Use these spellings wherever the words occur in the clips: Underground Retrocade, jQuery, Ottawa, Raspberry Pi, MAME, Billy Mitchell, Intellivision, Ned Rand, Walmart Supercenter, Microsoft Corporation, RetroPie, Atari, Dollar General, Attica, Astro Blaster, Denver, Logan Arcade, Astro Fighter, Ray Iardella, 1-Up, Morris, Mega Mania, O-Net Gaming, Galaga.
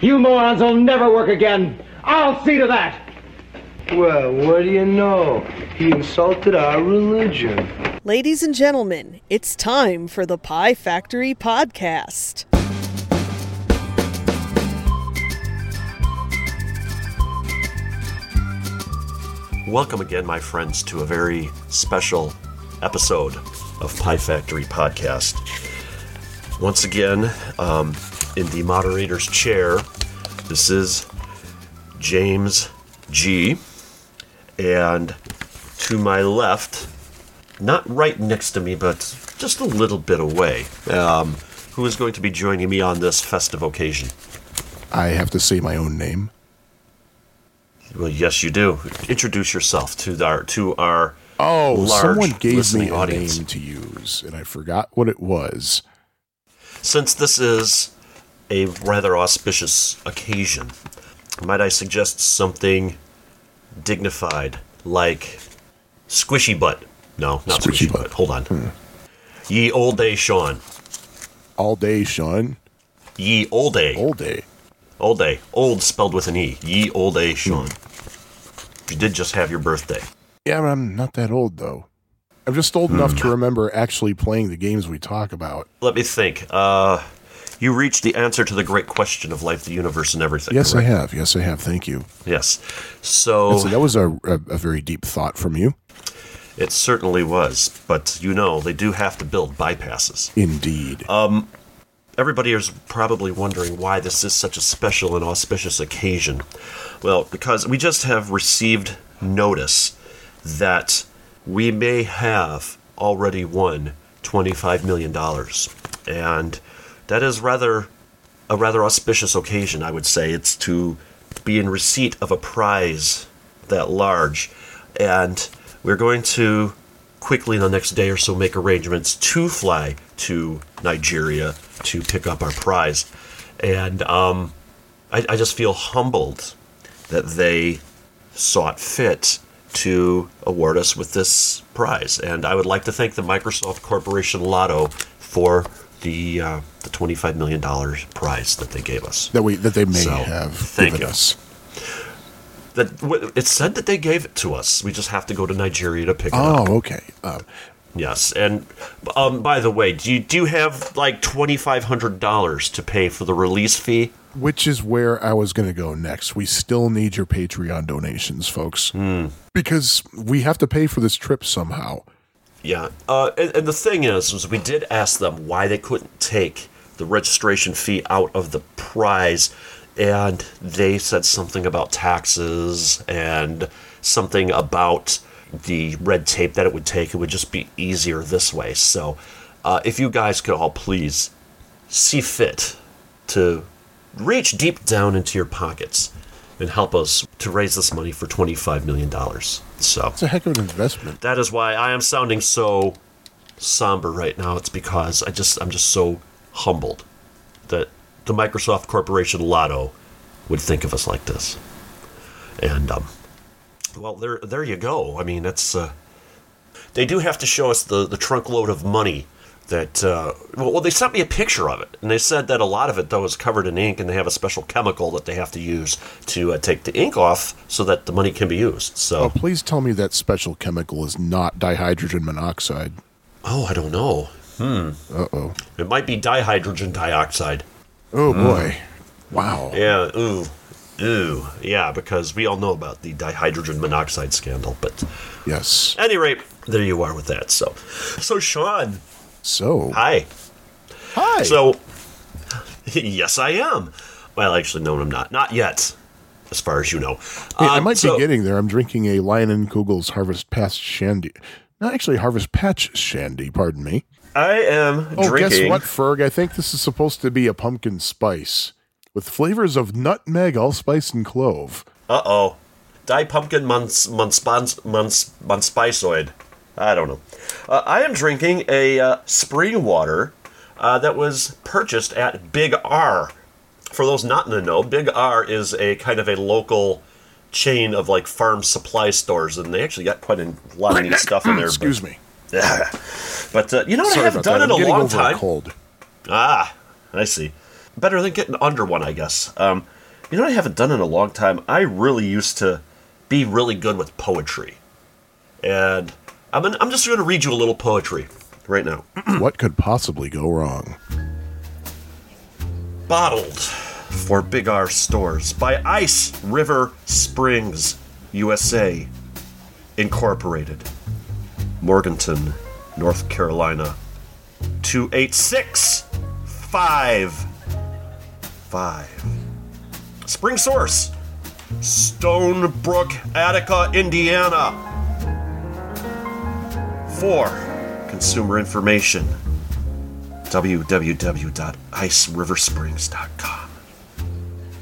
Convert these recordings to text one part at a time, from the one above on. You morons will never work again. I'll see to that. Well, what do you know? He insulted our religion. Ladies and gentlemen, it's time for the Pie Factory Podcast. Welcome again, my friends, to a very special episode of Pie Factory Podcast. Once again, in the moderator's chair, this is James G. And to my left, not right next to me, but just a little bit away, who is going to be joining me on this festive occasion? I have to say my own name. Well, yes, you do. Introduce yourself to our someone gave me a name to use, and I forgot what it was. Since this is a rather auspicious occasion, might I suggest something dignified, like Squishy Butt? No, not Squishy Butt. Hold on. Ye Olde Sean. All day, Sean. Ye Olde. Olde. Olde. Old spelled with an E. Ye Olde Sean. You did just have your birthday. Yeah, but I'm not that old, though. I'm just old enough to remember actually playing the games we talk about. Let me think. You reached the answer to the great question of life, the universe, and everything. Yes, correct? I have. Yes, I have. Thank you. Yes. So that was a very deep thought from you. It certainly was. But, you know, they do have to build bypasses. Indeed. Everybody is probably wondering why this is such a special and auspicious occasion. Well, because we just have received notice that we may have already won $25 million. And that is a rather auspicious occasion, I would say. It's to be in receipt of a prize that large. And we're going to quickly in the next day or so make arrangements to fly to Nigeria to pick up our prize. And I just feel humbled that they sought fit to award us with this prize. And I would like to thank the Microsoft Corporation Lotto for the $25 million prize that they gave us. That they may have given us. It said that they gave it to us. We just have to go to Nigeria to pick it up. Oh, okay. Yes. And by the way, do you have like $2,500 to pay for the release fee? Which is where I was going to go next. We still need your Patreon donations, folks, because we have to pay for this trip somehow. Yeah. And the thing is we did ask them why they couldn't take the registration fee out of the prize, and they said something about taxes and something about the red tape that it would take. It would just be easier this way. So if you guys could all please see fit to reach deep down into your pockets and help us to raise this money for $25 million. So it's a heck of an investment. That is why I am sounding so somber right now. It's because I'm just so humbled that the Microsoft Corporation Lotto would think of us like this. And well, there you go. I mean, that's they do have to show us the trunk load of money. That they sent me a picture of it, and they said that a lot of it, though, is covered in ink, and they have a special chemical that they have to use to take the ink off so that the money can be used. So, oh, please tell me that special chemical is not dihydrogen monoxide. Oh, I don't know. Uh-oh. It might be dihydrogen dioxide. Oh, boy. Wow. Yeah, ooh. Yeah, because we all know about the dihydrogen monoxide scandal, but... Yes. At any rate, there you are with that. So Sean... So hi. So yes, I am. Well, actually, no, I'm not. Not yet, as far as you know. Wait, I might be getting there. I'm drinking a Lion & Kugel's Harvest Patch Shandy. Pardon me. I am. Oh, drinking. Guess what, Ferg? I think this is supposed to be a pumpkin spice with flavors of nutmeg, allspice, and clove. Uh oh, die pumpkin munspiceoid. I don't know. I am drinking a spring water that was purchased at Big R. For those not in the know, Big R is a kind of a local chain of like farm supply stores, and they actually got quite a lot of neat stuff in there. Excuse me. But you know what I haven't done in a long time? Cold. Ah, I see. better than getting under one, I guess. You know what I haven't done in a long time? I really used to be really good with poetry. And I'm just going to read you a little poetry right now. What could possibly go wrong? Bottled for Big R Stores by Ice River Springs, USA, Incorporated, Morganton, North Carolina, 28655. Spring source, Stone Brook, Attica, Indiana. 4, consumer information, www.iceriversprings.com.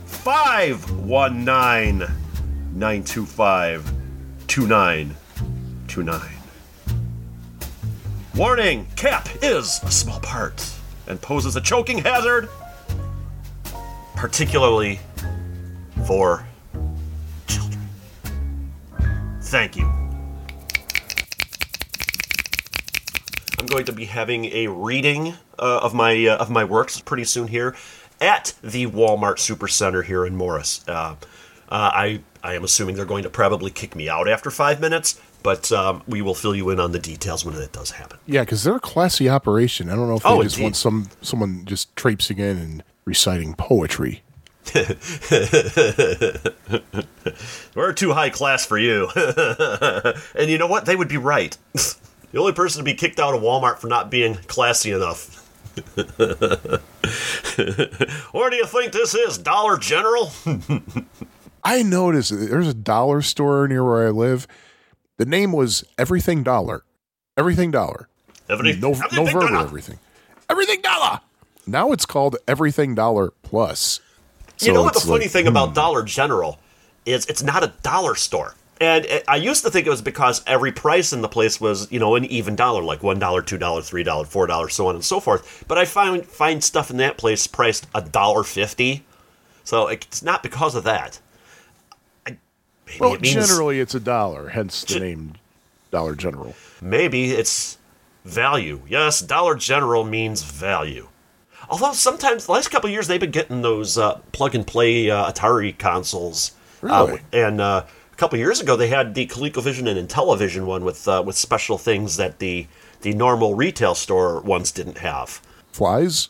519-925-2929. Warning, cap is a small part and poses a choking hazard, particularly for children. Thank you. I'm going to be having a reading of my works pretty soon here at the Walmart Supercenter here in Morris. I am assuming they're going to probably kick me out after 5 minutes. But we will fill you in on the details when it does happen. Yeah, because they're a classy operation. I don't know if they just want someone just traipsing in and reciting poetry. We're too high class for you. And you know what? They would be right. The only person to be kicked out of Walmart for not being classy enough. Or do you think this is, Dollar General? I noticed there's a dollar store near where I live. The name was Everything Dollar. Everything Dollar. Everything Dollar! Now it's called Everything Dollar Plus. So you know what the funny thing about Dollar General is? It's not a dollar store. And I used to think it was because every price in the place was, you know, an even dollar, like $1, $2, $3, $4, so on and so forth. But I find stuff in that place priced $1.50. So it's not because of that. Maybe generally it's a dollar, hence the name Dollar General. Maybe it's value. Yes, Dollar General means value. Although sometimes, the last couple of years, they've been getting those plug-and-play Atari consoles. Really? And a couple of years ago, they had the ColecoVision and Intellivision one with special things that the normal retail store ones didn't have. Flies?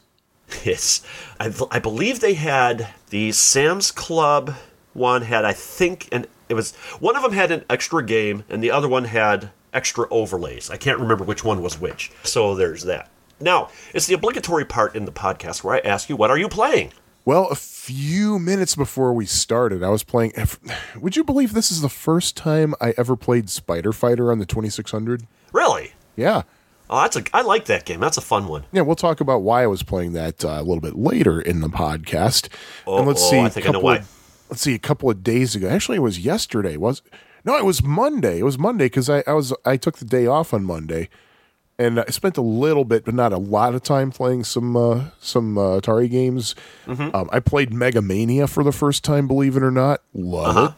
Yes. I believe they had the Sam's Club one had, I think, an... It was one of them had an extra game, and the other one had extra overlays. I can't remember which one was which. So there's that. Now, it's the obligatory part in the podcast where I ask you, what are you playing? Well, a few minutes before we started, I was playing... Would you believe this is the first time I ever played Spider Fighter on the 2600? Really? Yeah. Oh, I like that game. That's a fun one. Yeah, we'll talk about why I was playing that a little bit later in the podcast. Oh, and a couple of days ago. Actually, it was yesterday. It was Monday. It was Monday because I took the day off on Monday, and I spent a little bit, but not a lot of time playing some Atari games. Mm-hmm. I played Mega Mania for the first time. Believe it or not, love it.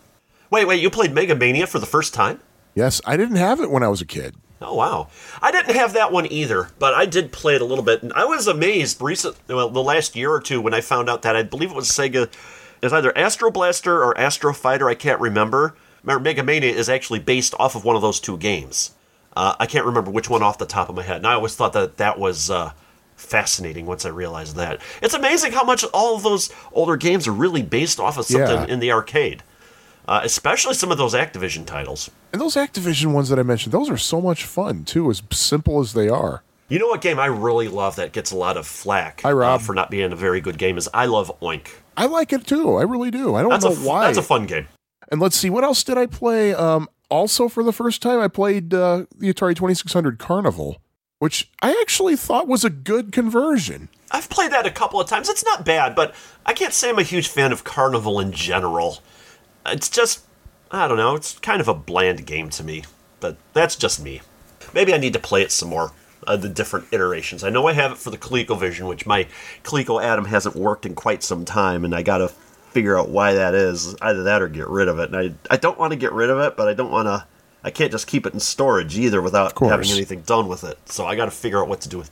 Wait! You played Mega Mania for the first time? Yes, I didn't have it when I was a kid. Oh wow! I didn't have that one either, but I did play it a little bit, and I was amazed the last year or two when I found out that I believe it was Sega. It's either Astro Blaster or Astro Fighter, I can't remember. Mega Mania is actually based off of one of those two games. I can't remember which one off the top of my head. And I always thought that was fascinating once I realized that. It's amazing how much all of those older games are really based off of something in the arcade. Especially some of those Activision titles. And those Activision ones that I mentioned, those are so much fun, too, as simple as they are. You know what game I really love that gets a lot of flack for not being a very good game is I love Oink. I like it too. I really do. I don't know why. That's a fun game. And let's see, what else did I play? Also, for the first time, I played the Atari 2600 Carnival, which I actually thought was a good conversion. I've played that a couple of times. It's not bad, but I can't say I'm a huge fan of Carnival in general. It's just, I don't know, it's kind of a bland game to me, but that's just me. Maybe I need to play it some more. The different iterations. I know I have it for the ColecoVision, which my Coleco Adam hasn't worked in quite some time, and I gotta figure out why that is. Either that or get rid of it. And I don't want to get rid of it, but I don't want to... I can't just keep it in storage either without having anything done with it. So I gotta figure out what to do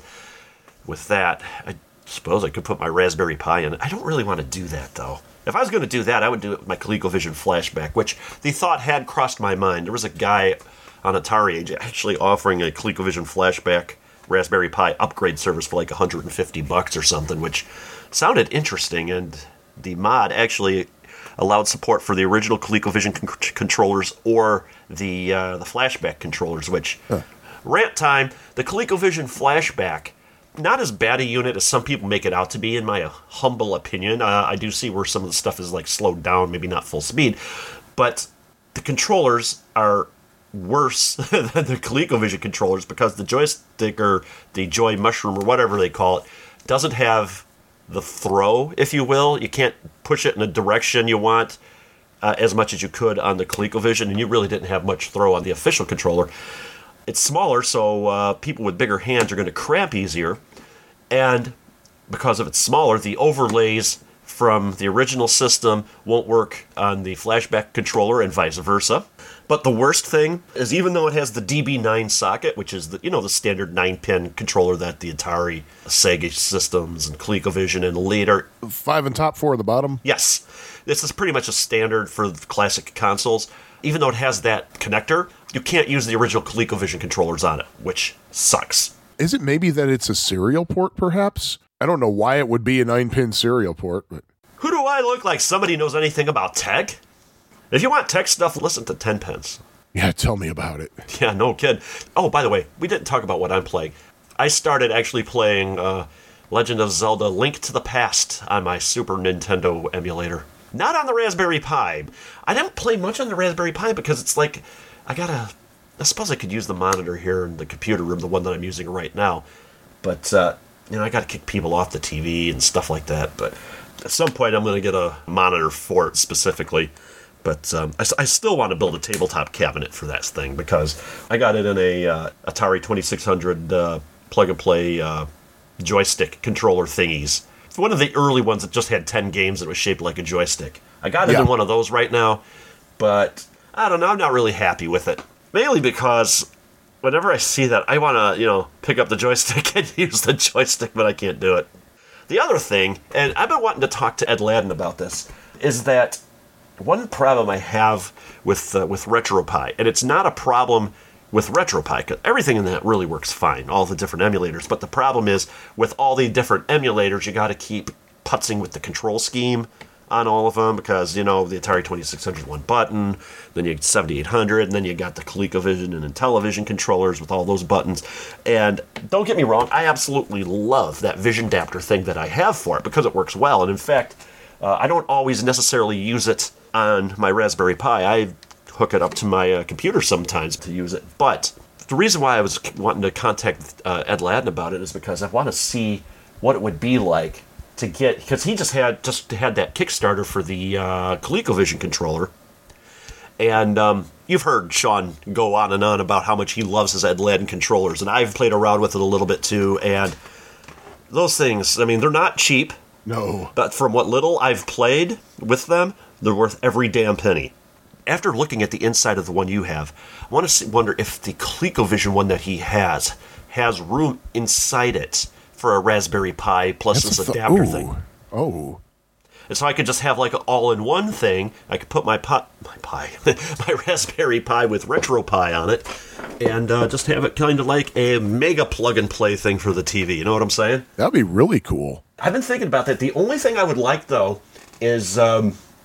with that. I Suppose I could put my Raspberry Pi in. I don't really want to do that, though. If I was going to do that, I would do it with my ColecoVision Flashback, which the thought had crossed my mind. There was a guy on Atari actually offering a ColecoVision Flashback Raspberry Pi upgrade service for like $150 or something, which sounded interesting, and the mod actually allowed support for the original ColecoVision controllers or the Flashback controllers, which, rant time, the ColecoVision Flashback, not as bad a unit as some people make it out to be, in my humble opinion. I do see where some of the stuff is like slowed down, maybe not full speed, but the controllers are worse than the ColecoVision controllers because the joystick or the joy mushroom or whatever they call it doesn't have the throw, if you will. You can't push it in the direction you want as much as you could on the ColecoVision, and you really didn't have much throw on the official controller. It's smaller, so people with bigger hands are going to crap easier. And because of it's smaller, the overlays from the original system won't work on the Flashback controller and vice versa. But the worst thing is, even though it has the DB9 socket, which is the standard 9-pin controller that the Atari, Sega systems, and ColecoVision, and later... 5 and top, 4 at the bottom? Yes. This is pretty much a standard for the classic consoles. Even though it has that connector, you can't use the original ColecoVision controllers on it, which sucks. Is it maybe that it's a serial port, perhaps? I don't know why it would be a 9-pin serial port, but... Who do I look like somebody knows anything about tech? If you want tech stuff, listen to 10 Pence. Yeah, tell me about it. Yeah, no kid. Oh, by the way, we didn't talk about what I'm playing. I started actually playing Legend of Zelda Link to the Past on my Super Nintendo emulator. Not on the Raspberry Pi. I didn't play much on the Raspberry Pi because it's like, I suppose I could use the monitor here in the computer room, the one that I'm using right now. But, I got to kick people off the TV and stuff like that. But at some point, I'm going to get a monitor for it specifically. But I still want to build a tabletop cabinet for that thing because I got it in a Atari 2600 plug-and-play joystick controller thingies. It's one of the early ones that just had 10 games that was shaped like a joystick. I got it in one of those right now, but I don't know. I'm not really happy with it, mainly because whenever I see that, I want to pick up the joystick and use the joystick, but I can't do it. The other thing, and I've been wanting to talk to Ed Ladden about this, is that one problem I have with RetroPie, and it's not a problem with RetroPie, because everything in that really works fine, all the different emulators, but the problem is, with all the different emulators, you got to keep putzing with the control scheme on all of them, because, the Atari 2600 one button, then you get 7800, and then you got the ColecoVision and Intellivision controllers with all those buttons, and don't get me wrong, I absolutely love that vision adapter thing that I have for it, because it works well, and in fact, I don't always necessarily use it on my Raspberry Pi. I hook it up to my computer sometimes to use it. But the reason why I was wanting to contact Ed Ladden about it is because I want to see what it would be like to get... Because he just had that Kickstarter for the ColecoVision controller. And you've heard Sean go on and on about how much he loves his Ed Ladden controllers. And I've played around with it a little bit too. And those things, they're not cheap. No. But from what little I've played with them, they're worth every damn penny. After looking at the inside of the one you have, I want to wonder if the ColecoVision one that he has room inside it for a Raspberry Pi plus this adapter thing. Oh. And so I could just have like an all-in-one thing. I could put my Raspberry Pi with RetroPie on it and just have it kind of like a mega plug-and-play thing for the TV. You know what I'm saying? That'd be really cool. I've been thinking about that. The only thing I would like, though, is...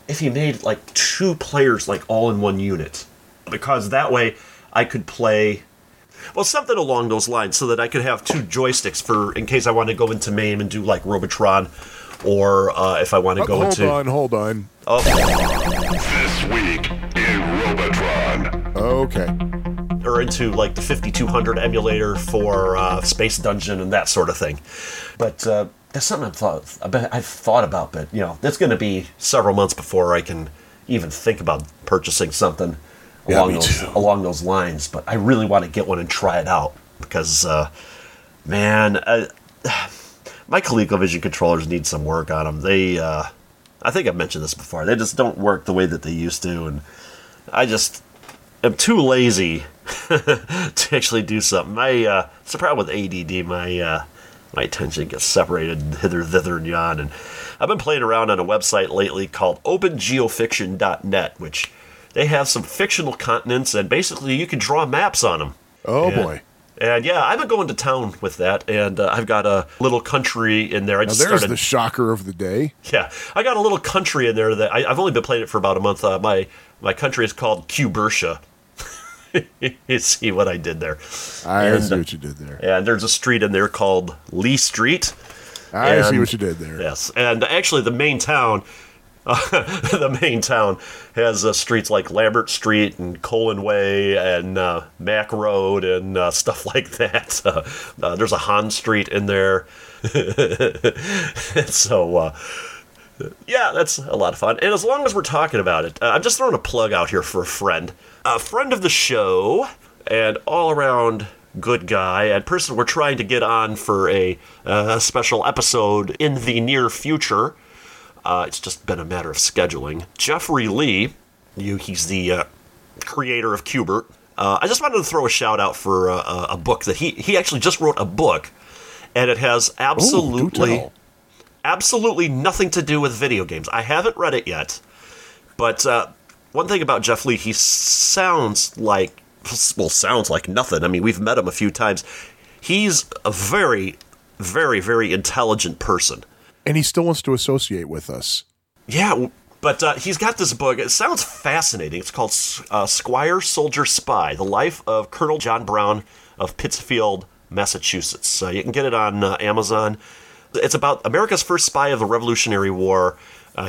if you made like two players like all in one unit, because that way I could play something along those lines so that I could have two joysticks for in case I want to go into MAME and do like Robotron, or if I want to go into... Hold on. Oh. This week in Robotron. Okay. Or into like the 5200 emulator for Space Dungeon and that sort of thing. But... that's something I've thought about, but, that's going to be several months before I can even think about purchasing something along those lines. But I really want to get one and try it out because, my ColecoVision controllers need some work on them. They, I think I've mentioned this before, they just don't work the way that they used to, and I just am too lazy to actually do something. It's a problem with ADD, my... My attention gets separated hither, thither, and yon. And I've been playing around on a website lately called OpenGeofiction.net, which they have some fictional continents, and basically you can draw maps on them. Oh, boy. And yeah, I've been going to town with that, and I've got a little country in there. There's the shocker of the day. Yeah, I got a little country in there that I've only been playing it for about a month. My country is called Cubertia. You see what I did there. I see what you did there. And there's a street in there called Lee Street. I see what you did there. Yes, and actually the main town... has streets like Lambert Street and Colin Way and Mack Road and stuff like that. There's a Han Street in there. So, that's a lot of fun. And as long as we're talking about it, I'm just throwing a plug out here for a friend of the show and all around good guy and person we're trying to get on for a special episode in the near future. It's just been a matter of scheduling. Jeffrey Lee, he's the creator of Cubert. I just wanted to throw a shout-out for a book that he actually just wrote a book, and it has absolutely nothing to do with video games. I haven't read it yet, but one thing about Jeff Lee, he sounds like nothing. I mean, we've met him a few times. He's a very, very, very intelligent person. And he still wants to associate with us. Yeah, but he's got this book. It sounds fascinating. It's called Squire Soldier Spy, The Life of Colonel John Brown of Pittsfield, Massachusetts. You can get it on Amazon. It's about America's first spy of the Revolutionary War.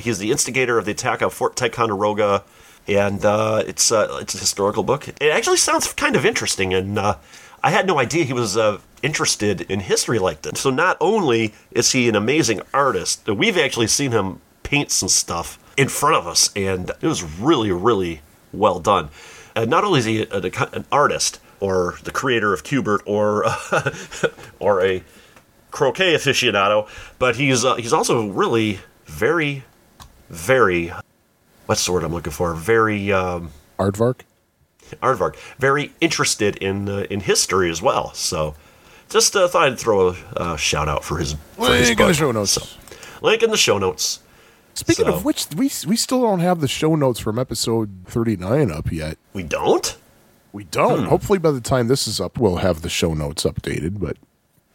He's the instigator of the attack on Fort Ticonderoga. And it's a historical book. It actually sounds kind of interesting. And I had no idea he was... interested in history like this. So not only is he an amazing artist, we've actually seen him paint some stuff in front of us, and it was really, really well done. And not only is he an artist, or the creator of Cubert, or or a croquet aficionado, but he's also really very, very, what's the word I'm looking for? Very... Aardvark. Very interested in history as well, so... Just thought I'd throw a shout out for his link in the show notes. So, link in the show notes. Speaking of which, we still don't have the show notes from episode 39 up yet. We don't? We don't. Hopefully, by the time this is up, we'll have the show notes updated. But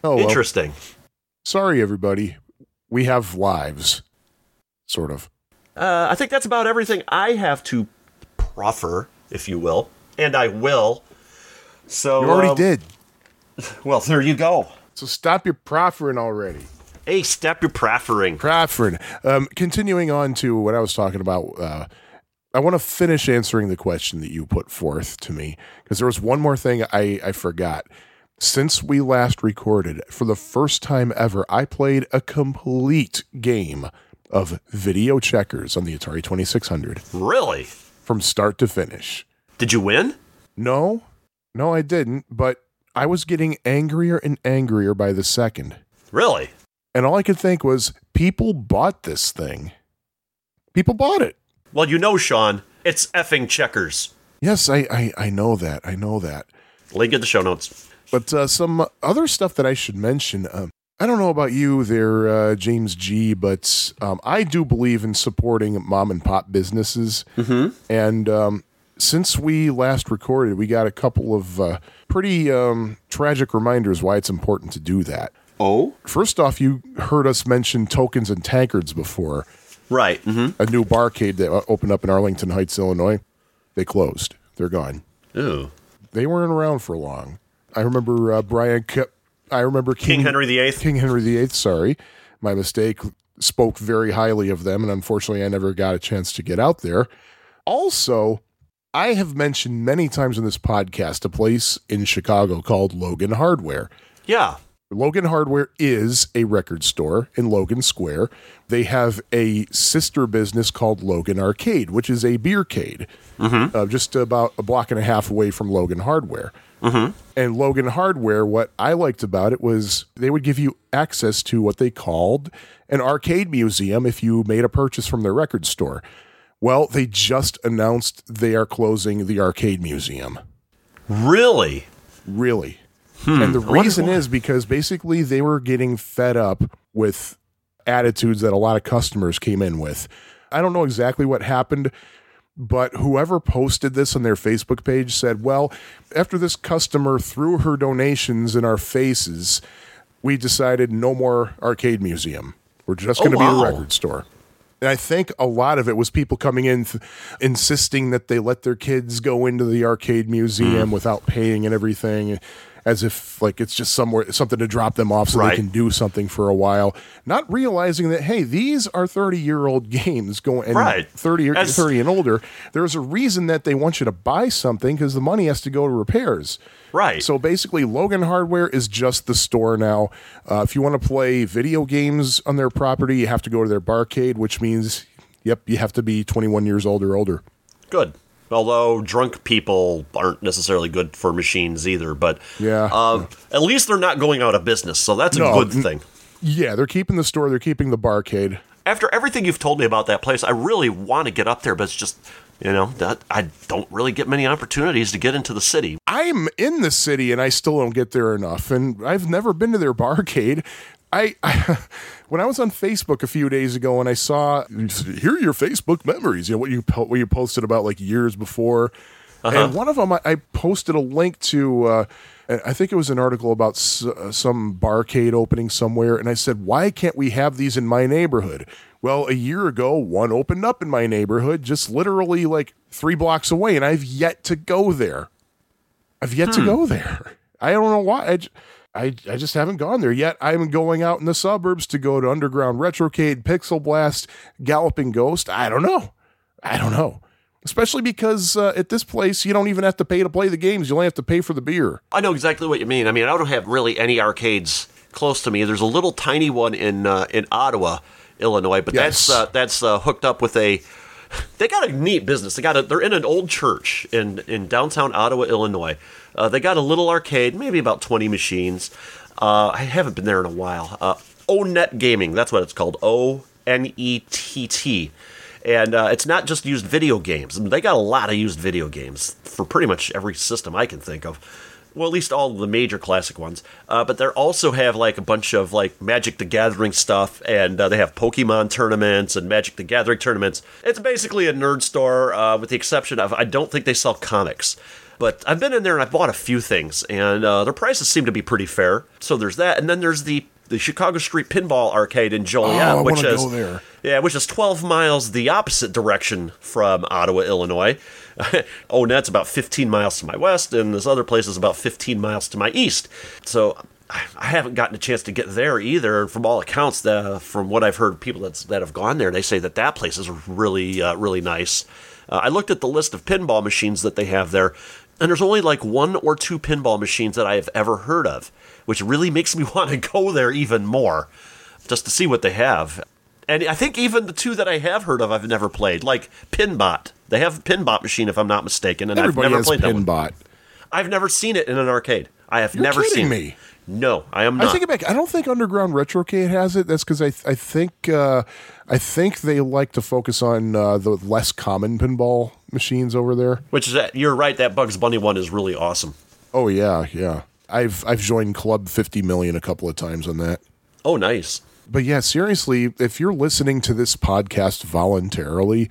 interesting. Well. Sorry, everybody. We have lives, sort of. I think that's about everything I have to proffer, if you will, and I will. So you already did. Well, there you go. So stop your proffering already. Hey, stop your proffering. Continuing on to what I was talking about, I want to finish answering the question that you put forth to me, because there was one more thing I forgot. Since we last recorded, for the first time ever, I played a complete game of video checkers on the Atari 2600. Really? From start to finish. Did you win? No, I didn't, but... I was getting angrier and angrier by the second. Really? And all I could think was, people bought this thing. People bought it. Well, Sean, it's effing checkers. Yes, I know that. Link in the show notes. But some other stuff that I should mention. I don't know about you there, James G., but I do believe in supporting mom and pop businesses. Mm-hmm. And... since we last recorded, we got a couple of pretty tragic reminders why it's important to do that. Oh? First off, you heard us mention Tokens and Tankards before. Right. Mm-hmm. A new barcade that opened up in Arlington Heights, Illinois. They closed. They're gone. Ew. They weren't around for long. I remember King Henry VIII. My mistake. Spoke very highly of them, and unfortunately I never got a chance to get out there. Also... I have mentioned many times in this podcast a place in Chicago called Logan Hardware. Yeah. Logan Hardware is a record store in Logan Square. They have a sister business called Logan Arcade, which is a beercade, just about a block and a half away from Logan Hardware. Mm-hmm. And Logan Hardware, what I liked about it was they would give you access to what they called an arcade museum if you made a purchase from their record store. Well, they just announced they are closing the Arcade Museum. Really? And the reason is because basically they were getting fed up with attitudes that a lot of customers came in with. I don't know exactly what happened, but whoever posted this on their Facebook page said, well, after this customer threw her donations in our faces, we decided no more arcade museum. We're just going to be a record store. And I think a lot of it was people coming in insisting that they let their kids go into the arcade museum without paying and everything, as if like it's just somewhere something to drop them off so they can do something for a while, not realizing that, hey, these are 30-year-old games going 30 and older. There's a reason that they want you to buy something because the money has to go to repairs. Right. So basically, Logan Hardware is just the store now. If you want to play video games on their property, you have to go to their barcade, which means, yep, you have to be 21 years old or older. Good. Although drunk people aren't necessarily good for machines either, but at least they're not going out of business, so that's a good thing. Yeah, they're keeping the store, they're keeping the barcade. After everything you've told me about that place, I really want to get up there, but it's just... You know, that I don't really get many opportunities to get into the city. I'm in the city and I still don't get there enough. And I've never been to their barcade. I when I was on Facebook a few days ago and I saw, here are your Facebook memories, you know, what you posted about like years before. And one of them, I posted a link to, I think it was an article about some barcade opening somewhere. And I said, why can't we have these in my neighborhood? Well, a year ago, one opened up in my neighborhood, just literally like 3 blocks away, and I've yet to go there. I don't know why. I just haven't gone there yet. I'm going out in the suburbs to go to Underground Retrocade, Pixel Blast, Galloping Ghost. I don't know. Especially because at this place, you don't even have to pay to play the games. You only have to pay for the beer. I know exactly what you mean. I mean, I don't have really any arcades close to me. There's a little tiny one in Ottawa, Illinois, but that's hooked up with a. They got a neat business. They're in an old church in downtown Ottawa, Illinois. They got a little arcade, maybe about 20 machines. I haven't been there in a while. O-Net Gaming, that's what it's called. O-N-E-T-T, and it's not just used video games. I mean, they got a lot of used video games for pretty much every system I can think of. Well, at least all the major classic ones. But they also have, like, a bunch of, like, Magic the Gathering stuff, and they have Pokemon tournaments and Magic the Gathering tournaments. It's basically a nerd store, with the exception of, I don't think they sell comics. But I've been in there and I've bought a few things, and their prices seem to be pretty fair. So there's that, and then there's the Chicago Street Pinball Arcade in Joliet, which is 12 miles the opposite direction from Ottawa, Illinois. Onet's about 15 miles to my west, and this other place is about 15 miles to my east. So I haven't gotten a chance to get there either. From all accounts, from what I've heard, people that have gone there, they say that place is really, really nice. I looked at the list of pinball machines that they have there, and there's only like 1 or 2 pinball machines that I have ever heard of, which really makes me want to go there even more, just to see what they have. And I think even the 2 that I have heard of, I've never played, like Pinbot. They have a Pinbot machine, if I'm not mistaken, and everybody I've never played Pinbot. That one. I've never seen it in an arcade. I have You're never seen me. It. No, I am not. I think I don't think Underground Retrocade has it. That's because I think they like to focus on the less common pinball machines over there. Which is that you're right. That Bugs Bunny one is really awesome. Oh yeah. I've joined Club 50 Million a couple of times on that. Oh, nice. But yeah, seriously, if you're listening to this podcast voluntarily,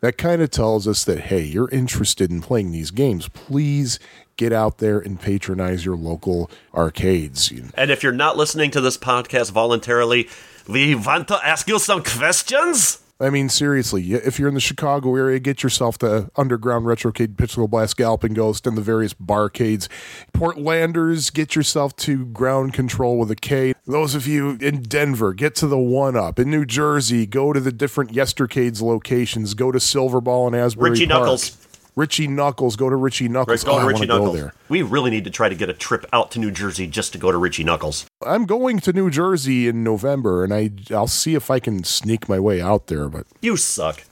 that kind of tells us that, hey, you're interested in playing these games. Please get out there and patronize your local arcades. And if you're not listening to this podcast voluntarily, we want to ask you some questions. I mean, seriously, if you're in the Chicago area, get yourself to Underground Retrocade, Pixel Blast, Galloping Ghost, and the various barcades. Portlanders, get yourself to Ground Control with a K. Those of you in Denver, get to the 1-Up. In New Jersey, go to the different Yestercades locations. Go to Silverball and Asbury Richie Park. Richie Knuckles. Go to Richie Knuckles. Go to Richie Knuckles. Go there. We really need to try to get a trip out to New Jersey just to go to Richie Knuckles. I'm going to New Jersey in November, and I'll see if I can sneak my way out there. But you suck.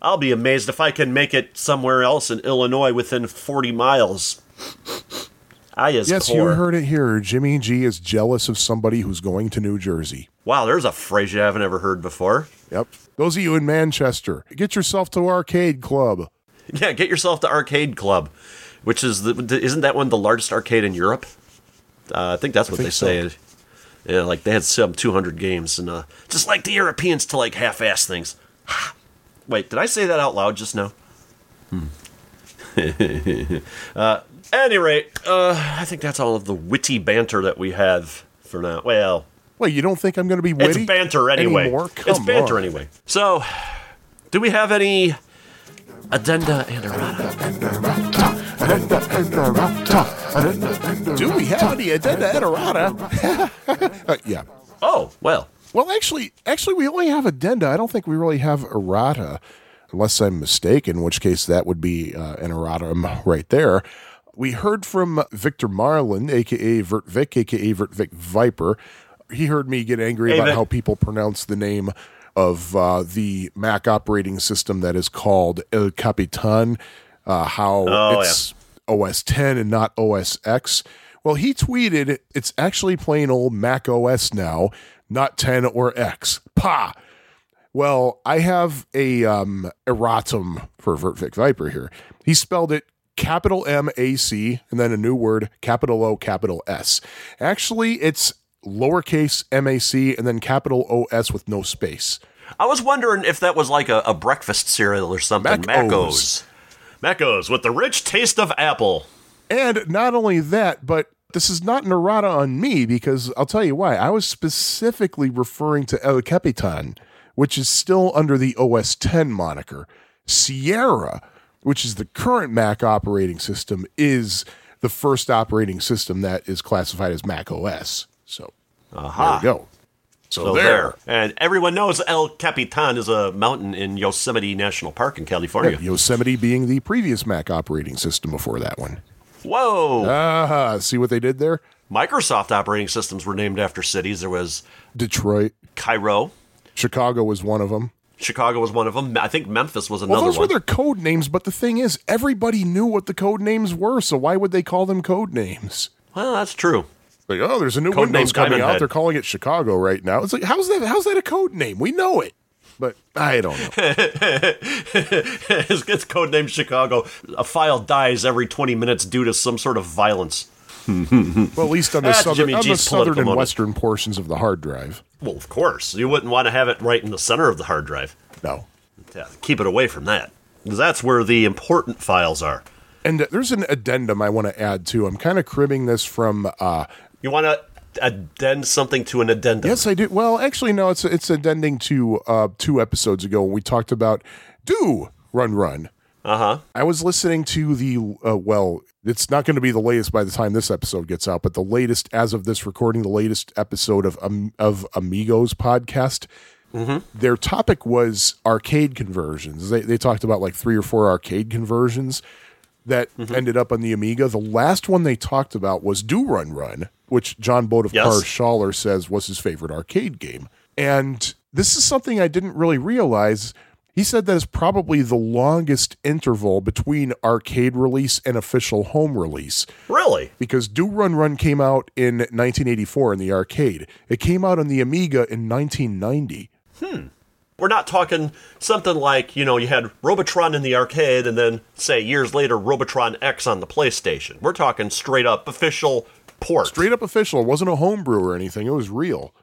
I'll be amazed if I can make it somewhere else in Illinois within 40 miles. You heard it here. Jimmy G is jealous of somebody who's going to New Jersey. Wow, there's a phrase you haven't ever heard before. Yep. Those of you in Manchester, get yourself to Arcade Club. Yeah, get yourself to Arcade Club, which isn't that one the largest arcade in Europe? I think that's what they say. Yeah, like they had sub 200 games, and just like the Europeans to like half-ass things. Wait, did I say that out loud just now? At any rate, I think that's all of the witty banter that we have for now. Well, wait, you don't think I'm going to be witty? It's banter anyway. It's banter on. Anyway. So, do we have any addenda and errata? Do we have any addenda errata? Yeah. Oh, well. Well, actually, we only have addenda. I don't think we really have errata, unless I'm mistaken, in which case that would be an erratum right there. We heard from Victor Marlin, a.k.a. Vertvic Viper. He heard me get angry about how people pronounce the name of the Mac operating system that is called El Capitan. It's OS 10 and not OS X. Well, he tweeted, it's actually plain old Mac OS now, not 10 or X. Pa! Well, I have a erratum for Vertvic Viper here. He spelled it capital M-A-C and then a new word, capital O, capital S. Actually, it's lowercase M-A-C and then capital O-S with no space. I was wondering if that was like a breakfast cereal or something. Mac-O's. Mac-O's with the rich taste of apple. And not only that, but this is not an errata on me because I'll tell you why. I was specifically referring to El Capitan, which is still under the OS 10 moniker. Sierra, which is the current Mac operating system, is the first operating system that is classified as Mac OS. So there you go. So there. And everyone knows El Capitan is a mountain in Yosemite National Park in California. Yeah, Yosemite being the previous Mac operating system before that one. Whoa. See what they did there? Microsoft operating systems were named after cities. There was Detroit. Cairo. Chicago was one of them. I think Memphis was another one. Well, those were their code names, but the thing is, everybody knew what the code names were, so why would they call them code names? Well, that's true. Like, oh, there's a new Windows coming out. They're calling it Chicago right now. It's like, how's that a code name? We know it, but I don't know. It's code name Chicago. A file dies every 20 minutes due to some sort of violence. Well, at least on the southern and western portions of the hard drive. Well, of course. You wouldn't want to have it right in the center of the hard drive. No. Yeah, keep it away from that. That's where the important files are. And there's an addendum I want to add, too. I'm kind of cribbing this from... You want to addend something to an addendum? Yes, I do. Well, actually, no, it's addending to 2 episodes ago when we talked about Do Run Run. Uh-huh. I was listening to the, it's not going to be the latest by the time this episode gets out, but the latest, as of this recording, the latest episode of Amigos podcast. Mm-hmm. Their topic was arcade conversions. They talked about like 3 or 4 arcade conversions that ended up on the Amiga. The last one they talked about was Do Run Run, which John Boat of Schaller says was his favorite arcade game. And this is something I didn't really realize. He said that is probably the longest interval between arcade release and official home release. Really? Because Do Run Run came out in 1984 in the arcade. It came out on the Amiga in 1990. We're not talking something like, you know, you had Robotron in the arcade and then, say, years later, Robotron X on the PlayStation. We're talking straight up official port. Straight up official. It wasn't a homebrew or anything. It was real.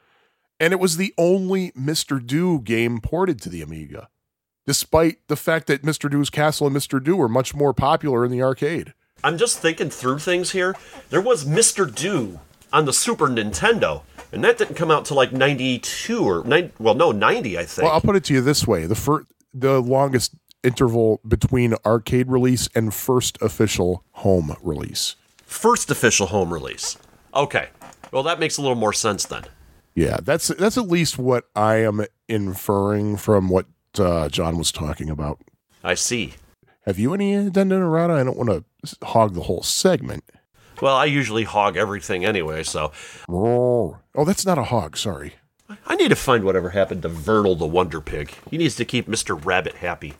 And it was the only Mr. Do game ported to the Amiga, despite the fact that Mr. Do's Castle and Mr. Do were much more popular in the arcade. I'm just thinking through things here. There was Mr. Do on the Super Nintendo, and that didn't come out till like 92 or 90, I think. Well, I'll put it to you this way. The longest interval between arcade release and first official home release. First official home release. Okay. Well, that makes a little more sense then. Yeah, that's at least what I am inferring from what John was talking about. I see. Have you any addenda errata? I don't want to hog the whole segment. Well, I usually hog everything anyway, so. Oh, that's not a hog. Sorry. I need to find whatever happened to Vernal the Wonder Pig. He needs to keep Mr. Rabbit happy.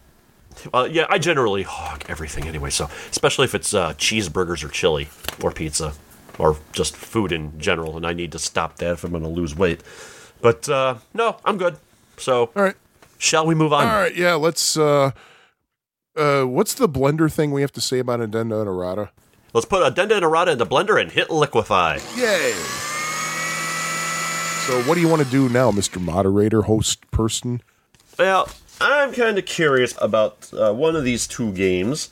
Yeah, I generally hog everything anyway, so especially if it's cheeseburgers or chili or pizza or just food in general, and I need to stop that if I'm going to lose weight. But no, I'm good. So. All right. Shall we move on? All right, yeah, let's what's the blender thing we have to say about addenda and errata? Let's put addenda and errata in the blender and hit liquefy. Yay! So what do you want to do now, Mr. Moderator, host person? Well, I'm kind of curious about one of these two games.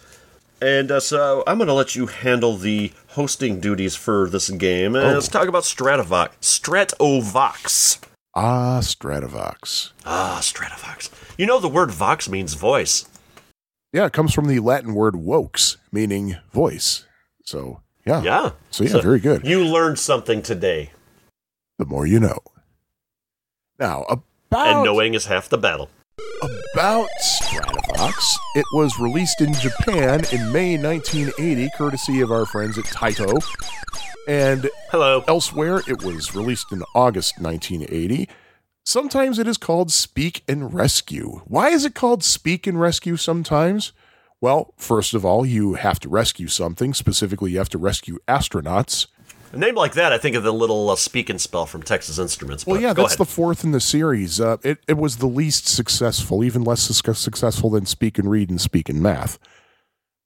And so I'm going to let you handle the hosting duties for this game. And let's talk about Stratovox. Stratovox. Ah, Stratovox. Ah, Stratovox. You know the word vox means voice. Yeah, it comes from the Latin word vox, meaning voice. So, yeah. Yeah. So, yeah, so very good. You learned something today. The more you know. Now, and knowing is half the battle. About Stratovox, it was released in Japan in May 1980, courtesy of our friends at Taito. And elsewhere, it was released in August 1980. Sometimes it is called Speak and Rescue. Why is it called Speak and Rescue sometimes? Well, first of all, you have to rescue something. Specifically, you have to rescue astronauts. A name like that, I think of the little speak and spell from Texas Instruments. Well, yeah, that's the fourth in the series. It was the least successful, even less successful than Speak and Read and Speak and Math.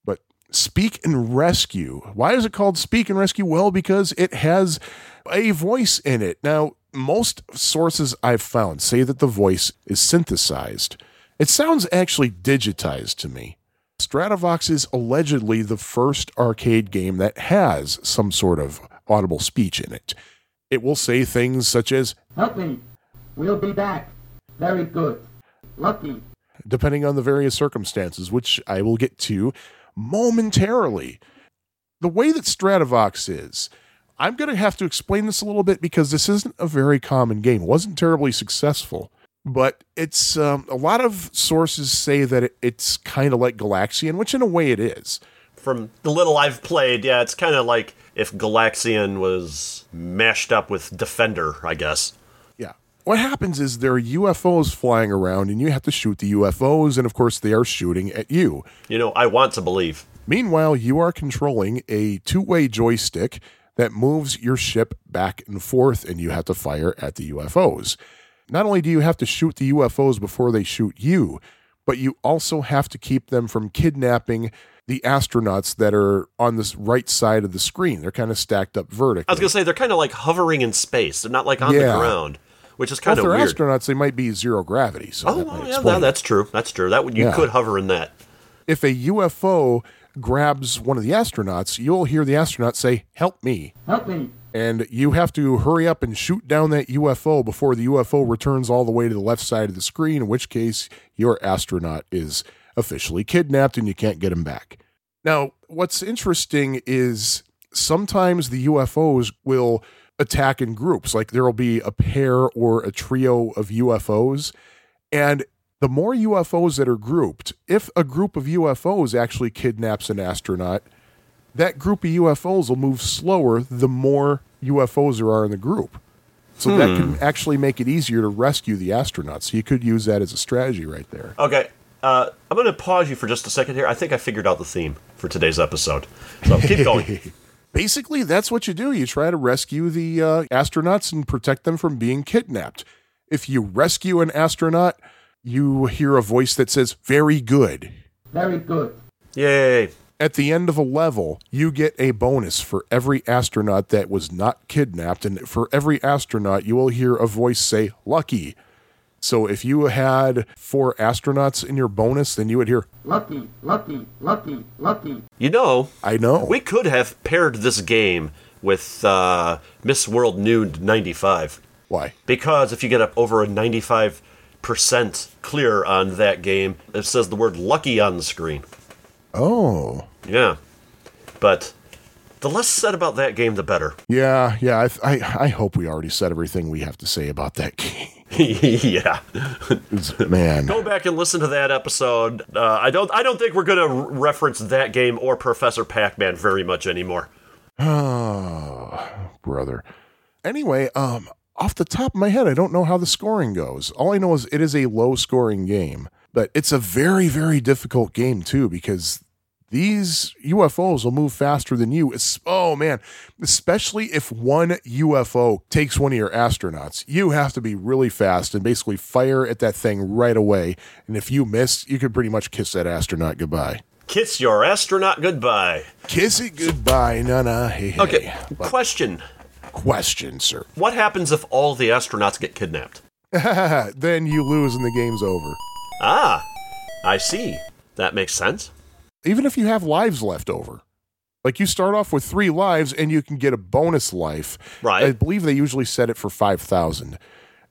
But Speak and Rescue, why is it called Speak and Rescue? Well, because it has a voice in it. Now, most sources I've found say that the voice is synthesized. It sounds actually digitized to me. Stratovox is allegedly the first arcade game that has some sort of audible speech in it. It will say things such as, "Help me. We'll be back. Very good. Lucky." Depending on the various circumstances, which I will get to momentarily. The way that Stratovox is, I'm going to have to explain this a little bit because this isn't a very common game. It wasn't terribly successful, but it's a lot of sources say that it's kind of like Galaxian, which in a way it is. From the little I've played, yeah, it's kind of like if Galaxian was mashed up with Defender, I guess. Yeah. What happens is there are UFOs flying around, and you have to shoot the UFOs, and of course they are shooting at you. You know, I want to believe. Meanwhile, you are controlling a two-way joystick that moves your ship back and forth, and you have to fire at the UFOs. Not only do you have to shoot the UFOs before they shoot you, but you also have to keep them from kidnapping the astronauts that are on this right side of the screen. They're kind of stacked up vertically. I was going to say, they're kind of like hovering in space. They're not like on the ground, which is kind of weird. If they're astronauts, they might be zero gravity. So that's true. That's true. You could hover in that. If a UFO grabs one of the astronauts, you'll hear the astronaut say, "Help me. Help me." And you have to hurry up and shoot down that UFO before the UFO returns all the way to the left side of the screen, in which case your astronaut is officially kidnapped and you can't get him back. Now, what's interesting is sometimes the UFOs will attack in groups. Like there'll be a pair or a trio of UFOs. And the more UFOs that are grouped, if a group of UFOs actually kidnaps an astronaut, that group of UFOs will move slower the more UFOs there are in the group. So that can actually make it easier to rescue the astronauts. So you could use that as a strategy right there. Okay. I'm going to pause you for just a second here. I think I figured out the theme for today's episode. So keep going. Basically, that's what you do. You try to rescue the astronauts and protect them from being kidnapped. If you rescue an astronaut, you hear a voice that says, "Very good. Very good." Yay. At the end of a level, you get a bonus for every astronaut that was not kidnapped. And for every astronaut, you will hear a voice say, "Lucky." So if you had 4 astronauts in your bonus, then you would hear, "Lucky, lucky, lucky, lucky." You know, I know. We could have paired this game with Miss World New 95. Why? Because if you get up over a 95% clear on that game, it says the word "lucky" on the screen. Oh. Yeah. But the less said about that game, the better. Yeah. I hope we already said everything we have to say about that game. Yeah, man. Go back and listen to that episode. I don't think we're going to reference that game or Professor Pac-Man very much anymore. Oh, brother. Anyway, off the top of my head, I don't know how the scoring goes. All I know is it is a low-scoring game, but it's a very, very difficult game too because these UFOs will move faster than you. Oh, man. Especially if one UFO takes one of your astronauts. You have to be really fast and basically fire at that thing right away. And if you miss, you could pretty much kiss that astronaut goodbye. Kiss your astronaut goodbye. Kiss it goodbye, Nana. Hey, hey. Okay, but question, sir. What happens if all the astronauts get kidnapped? Then you lose and the game's over. Ah, I see. That makes sense. Even if you have lives left over. Like, you start off with 3 lives and you can get a bonus life. Right. I believe they usually set it for 5,000.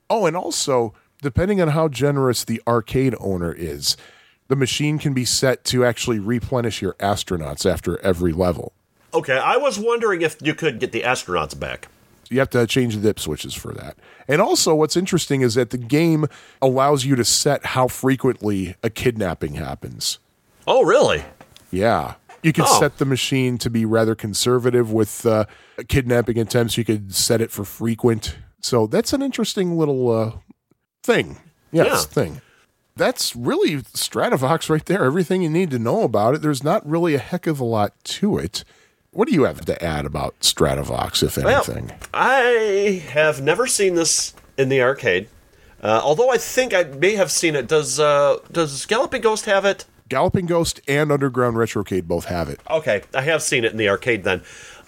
Oh, and also, depending on how generous the arcade owner is, the machine can be set to actually replenish your astronauts after every level. Okay, I was wondering if you could get the astronauts back. You have to change the dip switches for that. And also, what's interesting is that the game allows you to set how frequently a kidnapping happens. Oh, really? Yeah. You could set the machine to be rather conservative with kidnapping attempts. You could set it for frequent. So that's an interesting little thing. Yes, yeah. That's really Stratovox right there. Everything you need to know about it. There's not really a heck of a lot to it. What do you have to add about Stratovox, if anything? Well, I have never seen this in the arcade, although I think I may have seen it. Does Galloping Ghost have it? Galloping Ghost and Underground Retrocade both have it. Okay, I have seen it in the arcade then.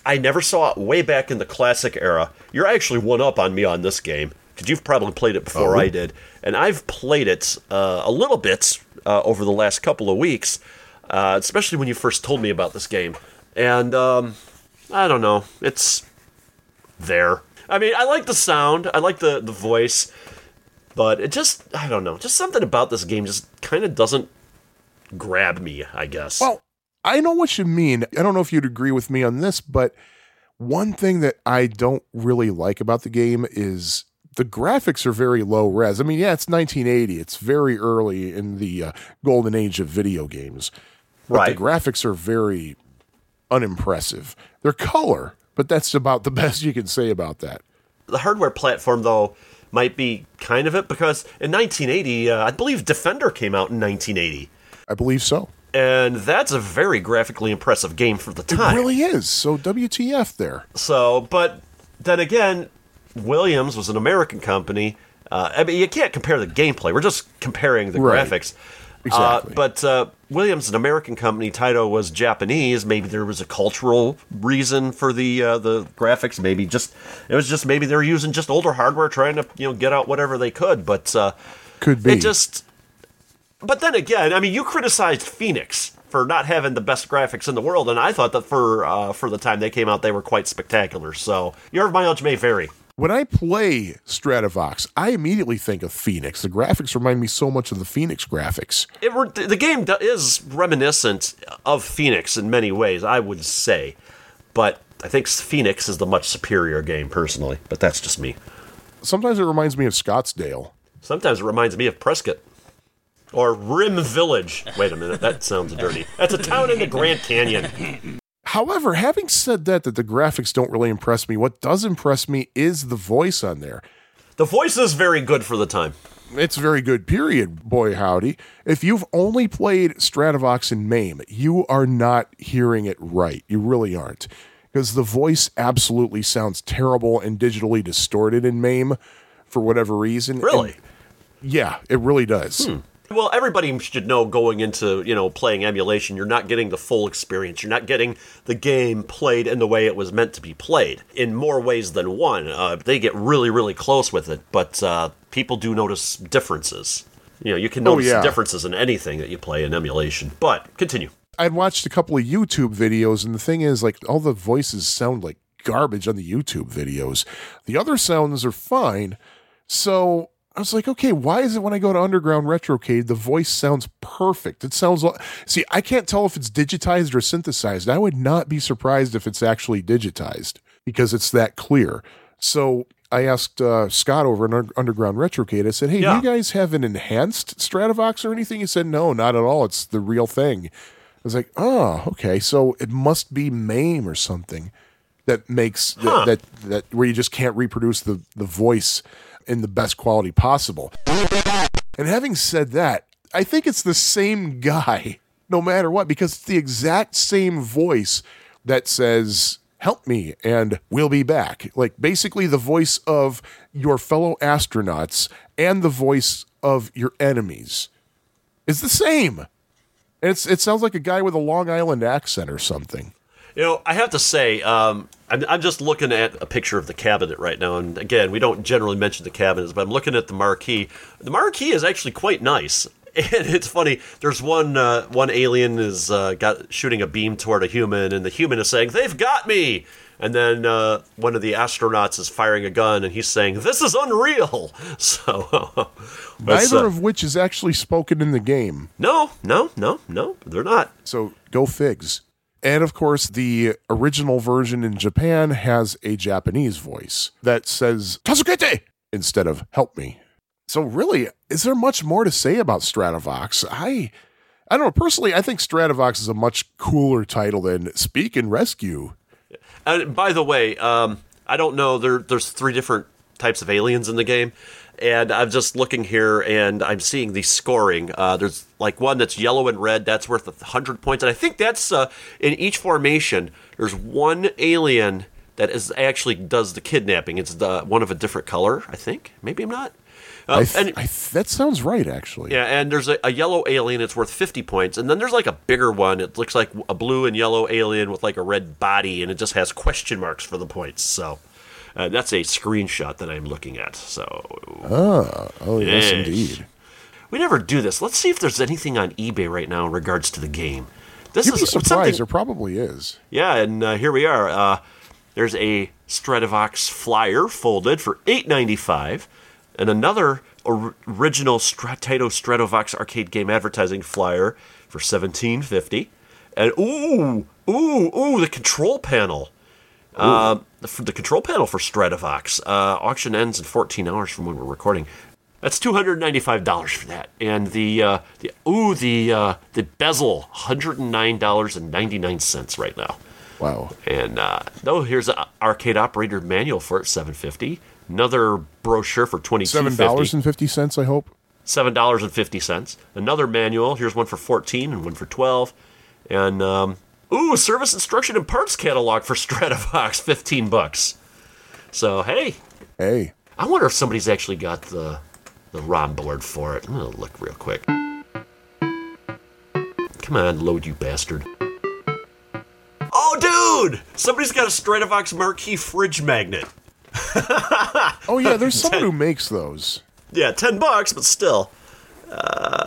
I never saw it way back in the classic era. You're actually one up on me on this game, because you've probably played it before I did. And I've played it a little bit over the last couple of weeks, especially when you first told me about this game. And, I don't know, it's there. I mean, I like the sound, I like the voice, but it just, I don't know, just something about this game just kind of doesn't grab me, I guess. Well, I know what you mean. I don't know if you'd agree with me on this, but one thing that I don't really like about the game is the graphics are very low res. I mean, yeah, it's 1980, it's very early in the golden age of video games, but right, the graphics are very unimpressive. They're color, but that's about the best you can say about that. The hardware platform, though, might be kind of it, because in 1980, I believe Defender came out in 1980. I believe so. And that's a very graphically impressive game for the time. It really is. So WTF there. So, but then again, Williams was an American company. I mean, you can't compare the gameplay. We're just comparing the graphics. Exactly. But Williams, an American company, Taito was Japanese. Maybe there was a cultural reason for the graphics. Maybe just it was just maybe they were using just older hardware, trying to get out whatever they could. But could be. It just. But then again, I mean, you criticized Phoenix for not having the best graphics in the world, and I thought that for the time they came out, they were quite spectacular. So your mileage may vary. When I play Stratovox, I immediately think of Phoenix. The graphics remind me so much of the Phoenix graphics. The game is reminiscent of Phoenix in many ways, I would say. But I think Phoenix is the much superior game, personally. But that's just me. Sometimes it reminds me of Scottsdale. Sometimes it reminds me of Prescott. Or Rim Village. Wait a minute, that sounds dirty. That's a town in the Grand Canyon. However, having said that the graphics don't really impress me, what does impress me is the voice on there. The voice is very good for the time. It's very good, period, boy howdy. If you've only played Stratovox and MAME, you are not hearing it right. You really aren't. Because the voice absolutely sounds terrible and digitally distorted in MAME for whatever reason. Really? And yeah, it really does. Well, everybody should know going into, playing emulation, you're not getting the full experience. You're not getting the game played in the way it was meant to be played in more ways than one. They get really, really close with it, but people do notice differences. You can notice differences in anything that you play in emulation, but continue. I'd watched a couple of YouTube videos, and the thing is, like, all the voices sound like garbage on the YouTube videos. The other sounds are fine, so I was like, okay, why is it when I go to Underground Retrocade, the voice sounds perfect? It sounds like... See, I can't tell if it's digitized or synthesized. I would not be surprised if it's actually digitized because it's that clear. So I asked Scott over at Underground Retrocade. I said, hey, do you guys have an enhanced Stratovox or anything? He said, no, not at all. It's the real thing. I was like, oh, okay. So it must be MAME or something that makes... that where you just can't reproduce the voice in the best quality possible. And having said that, I think it's the same guy, no matter what, because it's the exact same voice that says, help me, and we'll be back. Like, basically the voice of your fellow astronauts and the voice of your enemies is the same. It sounds like a guy with a Long Island accent or something. You know, I have to say, I'm just looking at a picture of the cabinet right now. And again, we don't generally mention the cabinets, but I'm looking at the marquee. The marquee is actually quite nice. And it's funny. There's one alien is shooting a beam toward a human, and the human is saying, "They've got me!" And then one of the astronauts is firing a gun, and he's saying, "This is unreal." So, neither of which is actually spoken in the game. No, they're not. So go figs. And of course, the original version in Japan has a Japanese voice that says "Tasukete" instead of "Help me." So really, is there much more to say about Stratovox? I don't know. Personally, I think Stratovox is a much cooler title than Speak and Rescue. And by the way, I don't know. There's three different types of aliens in the game. And I'm just looking here, and I'm seeing the scoring. There's like one that's yellow and red. That's worth 100 points. And I think that's in each formation, there's one alien that actually does the kidnapping. It's one of a different color, I think. Maybe I'm not. That sounds right, actually. Yeah, and there's a yellow alien that's worth 50 points, and then there's like a bigger one. It looks like a blue and yellow alien with like a red body, and it just has question marks for the points. So that's a screenshot that I'm looking at. So yes, indeed. We never do this. Let's see if there's anything on eBay right now in regards to the game. You'd be surprised. There probably is. Yeah, and here we are. There's a Stratovox flyer folded for $8.95. And another original Taito Stratovox arcade game advertising flyer for $17.50. And the control panel. The control panel for Stratovox. Auction ends in 14 hours from when we're recording. That's $295 for that. And the bezel, $109.99 right now. Wow. And here's an arcade operator manual for it, $7.50. Another brochure for $22.50. $7.50, I hope. $7.50. Another manual. Here's one for $14 and one for $12. And, service instruction and parts catalog for Stratovox, $15. So, hey. Hey. I wonder if somebody's actually got the ROM board for it. I'm going to look real quick. Come on, load, you bastard. Oh, dude! Somebody's got a Stratovox marquee fridge magnet. Oh yeah, there's someone who makes those. Yeah, $10, but still.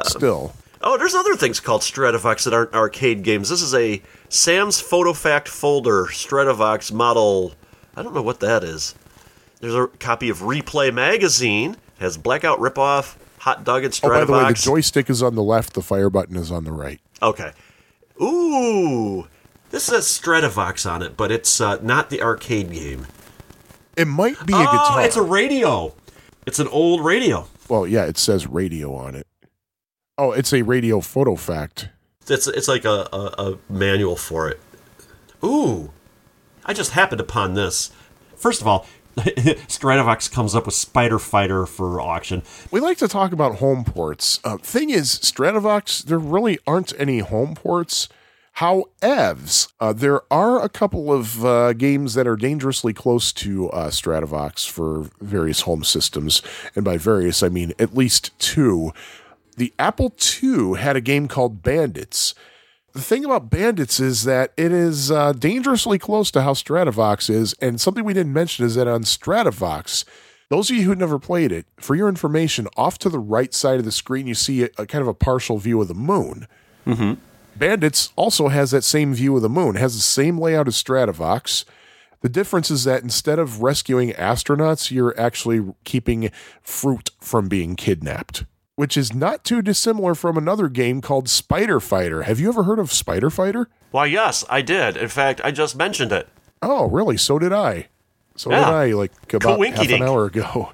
Still. Oh, there's other things called Stratovox that aren't arcade games. This is a Sam's PhotoFact folder Stratovox model. I don't know what that is. There's a copy of Replay Magazine. It has Blackout Ripoff, Hot Dog, and Stratovox. Oh, by the way, the joystick is on the left. The fire button is on the right. Okay. Ooh, this says Stratovox on it, but it's not the arcade game. It might be a guitar. Oh, it's a radio. It's an old radio. Well, yeah, it says radio on it. Oh, it's a radio photo fact. It's like a manual for it. Ooh, I just happened upon this. First of all, Stratovox comes up with Spider Fighter for auction. We like to talk about home ports. Thing is, Stratovox, there really aren't any home ports. However, there are a couple of games that are dangerously close to Stratovox for various home systems, and by various, I mean at least two. The Apple II had a game called Bandits. The thing about Bandits is that it is dangerously close to how Stratovox is, and something we didn't mention is that on Stratovox, those of you who never played it, for your information, off to the right side of the screen, you see a kind of a partial view of the moon. Mm-hmm. Bandits also has that same view of the moon, has the same layout as Stratovox. The difference is that instead of rescuing astronauts, you're actually keeping fruit from being kidnapped, which is not too dissimilar from another game called Spider Fighter. Have you ever heard of Spider Fighter? Why, yes, I did. In fact, I just mentioned it. Oh, really? So did I. About half an hour ago.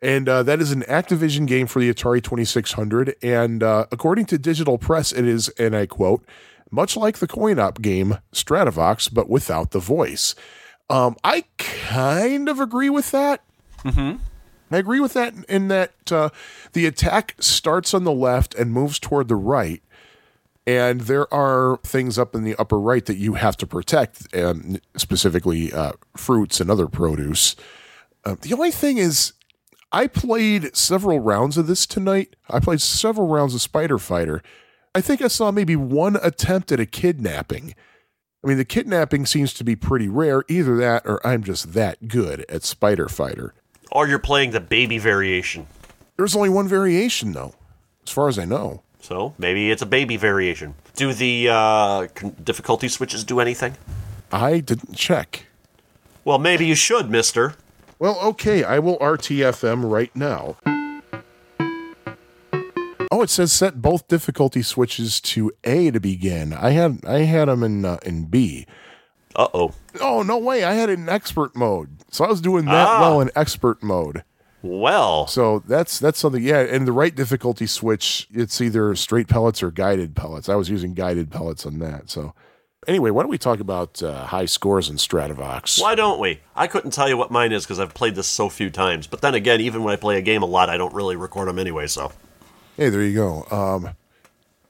And that is an Activision game for the Atari 2600. And according to Digital Press, it is, and I quote, much like the coin-op game Stratovox, but without the voice. I kind of agree with that. Mm-hmm. I agree with that in that the attack starts on the left and moves toward the right. And there are things up in the upper right that you have to protect, and specifically fruits and other produce. The only thing is, I played several rounds of Spider Fighter. I think I saw maybe one attempt at a kidnapping. I mean, the kidnapping seems to be pretty rare. Either that or I'm just that good at Spider Fighter. Or you're playing the baby variation. There's only one variation, though, as far as I know. So maybe it's a baby variation. Do the difficulty switches do anything? I didn't check. Well, maybe you should, mister. Well, okay, I will RTFM right now. Oh, it says set both difficulty switches to A to begin. I had them in B. Uh-oh. Oh, no way. I had it in expert mode. So I was doing that well in expert mode. Well. So that's something, yeah. And the right difficulty switch, it's either straight pellets or guided pellets. I was using guided pellets on that, so... Anyway, why don't we talk about high scores in Stratovox? Why don't we? I couldn't tell you what mine is because I've played this so few times. But then again, even when I play a game a lot, I don't really record them anyway, so... Hey, there you go.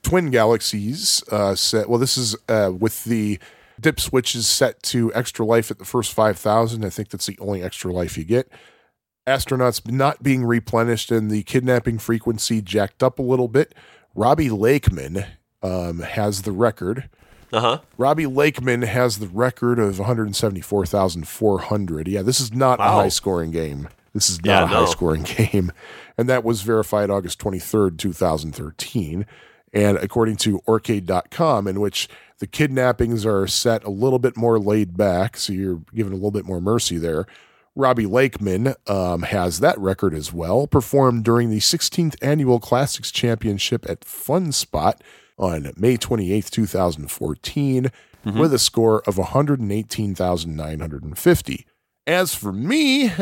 Twin Galaxies set... Well, this is with the dip switches set to extra life at the first 5,000. I think that's the only extra life you get. Astronauts not being replenished and the kidnapping frequency jacked up a little bit. Robbie Lakeman has the record... Uh-huh. Robbie Lakeman has the record of 174,400. Yeah, this is not a high-scoring game. This is not high-scoring game. And that was verified August 23rd, 2013. And according to Orcade.com, in which the kidnappings are set a little bit more laid back, so you're given a little bit more mercy there. Robbie Lakeman has that record as well, performed during the 16th Annual Classics Championship at Fun Spot on May 28th, 2014, with a score of 118,950. As for me,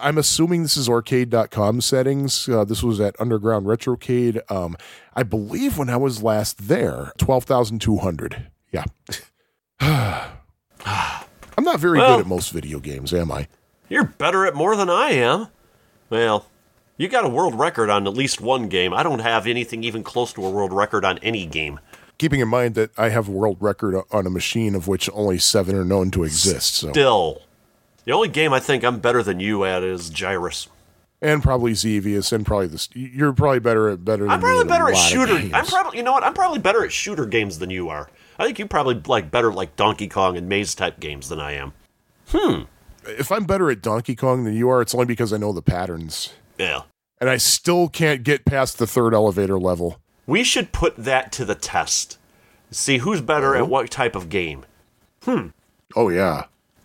I'm assuming this is Arcade.com settings. This was at Underground Retrocade. I believe when I was last there, 12,200. Yeah. I'm not very good at most video games, am I? You're better at more than I am. Well... You got a world record on at least one game. I don't have anything even close to a world record on any game. Keeping in mind that I have a world record on a machine of which only 7 are known to exist. So. Still. The only game I think I'm better than you at is Gyrus. And probably Xevious, and probably this. You're probably better than I'm probably better at shooter games. I'm probably better at shooter games than you are. I think you probably better Donkey Kong and Maze type games than I am. If I'm better at Donkey Kong than you are, it's only because I know the patterns. Yeah. And I still can't get past the third elevator level. We should put that to the test. See who's better at what type of game. Oh, yeah.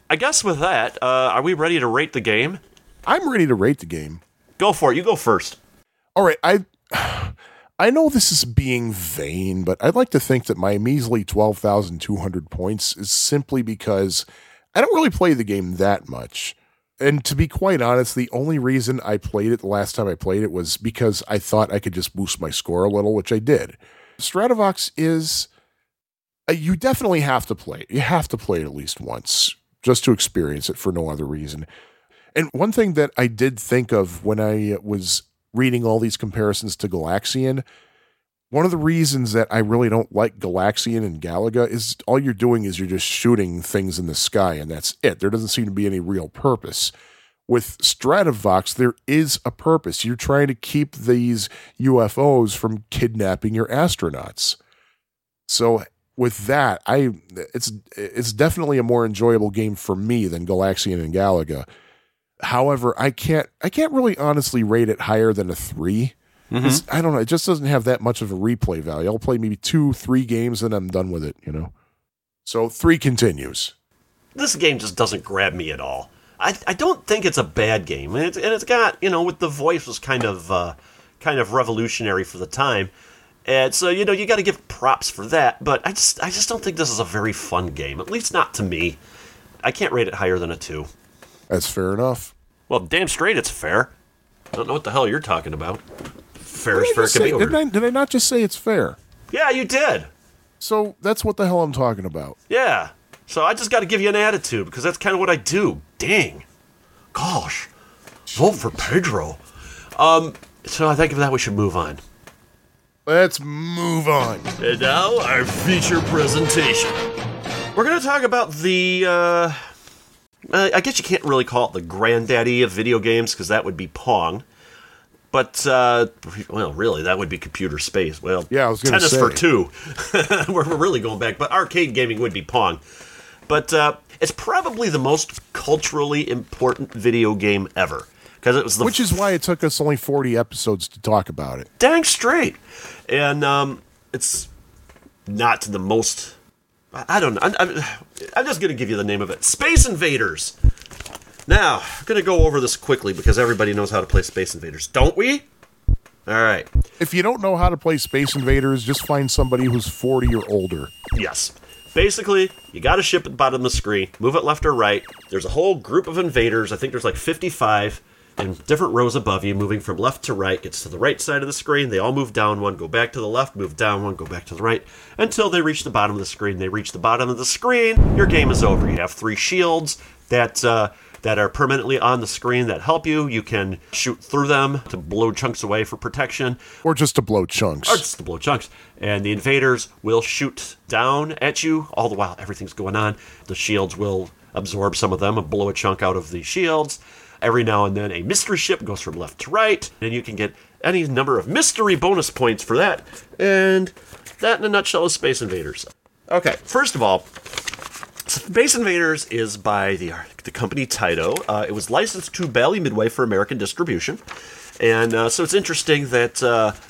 I guess with that, are we ready to rate the game? I'm ready to rate the game. Go for it. You go first. All right. I know this is being vain, but I'd like to think that my measly 12,200 points is simply because I don't really play the game that much. And to be quite honest, the only reason I played it the last time I played it was because I thought I could just boost my score a little, which I did. Stratovox is... you definitely have to play it. You have to play it at least once, just to experience it for no other reason. And one thing that I did think of when I was reading all these comparisons to Galaxian, one of the reasons that I really don't like Galaxian and Galaga is all you're doing is you're just shooting things in the sky, and that's it. There doesn't seem to be any real purpose. With Stratovox, there is a purpose. You're trying to keep these UFOs from kidnapping your astronauts. So with that, it's definitely a more enjoyable game for me than Galaxian and Galaga. However, I can't really honestly rate it higher than a 3. I don't know. It just doesn't have that much of a replay value. I'll play maybe 2-3 games and I'm done with it, you know? So 3 continues. This game just doesn't grab me at all. I don't think it's a bad game. And it's got, you know, with the voice was kind of revolutionary for the time. And so, you know, you got to give props for that. But I just don't think this is a very fun game, at least not to me. I can't rate it higher than a 2. That's fair enough. Well, damn straight it's fair. I don't know what the hell you're talking about. Fair is fair. Did I not just say it's fair? Yeah, you did. So that's what the hell I'm talking about. Yeah. So I just got to give you an attitude because that's kind of what I do. Dang. Gosh. Vote for Pedro. So I think of that we should move on. Let's move on. And now our feature presentation. We're going to talk about the... I guess you can't really call it the granddaddy of video games because that would be Pong. But, well, really, that would be computer space. Well, yeah, I was gonna tennis say. For two. We're really going back. But arcade gaming would be Pong. But it's probably the most culturally important video game ever. It was the which is why it took us only 40 episodes to talk about it. Dang straight. And it's not the most... I don't know. I'm just going to give you the name of it. Space Invaders. Now, I'm going to go over this quickly because everybody knows how to play Space Invaders, don't we? All right. If you don't know how to play Space Invaders, just find somebody who's 40 or older. Yes. Basically, you got a ship at the bottom of the screen, move it left or right. There's a whole group of invaders. I think there's like 55 in different rows above you, moving from left to right. Gets to the right side of the screen. They all move down one, go back to the left, move down one, go back to the right, until they reach the bottom of the screen. They reach the bottom of the screen, your game is over. You have three shields that are permanently on the screen that help you. You can shoot through them to blow chunks away for protection. Or just to blow chunks. And the invaders will shoot down at you. All the while, everything's going on. The shields will absorb some of them and blow a chunk out of the shields. Every now and then, a mystery ship goes from left to right, and you can get any number of mystery bonus points for that. And that, in a nutshell, is Space Invaders. Okay, first of all, Space Invaders is by the company Taito. It was licensed to Bally Midway for American distribution. And so it's interesting that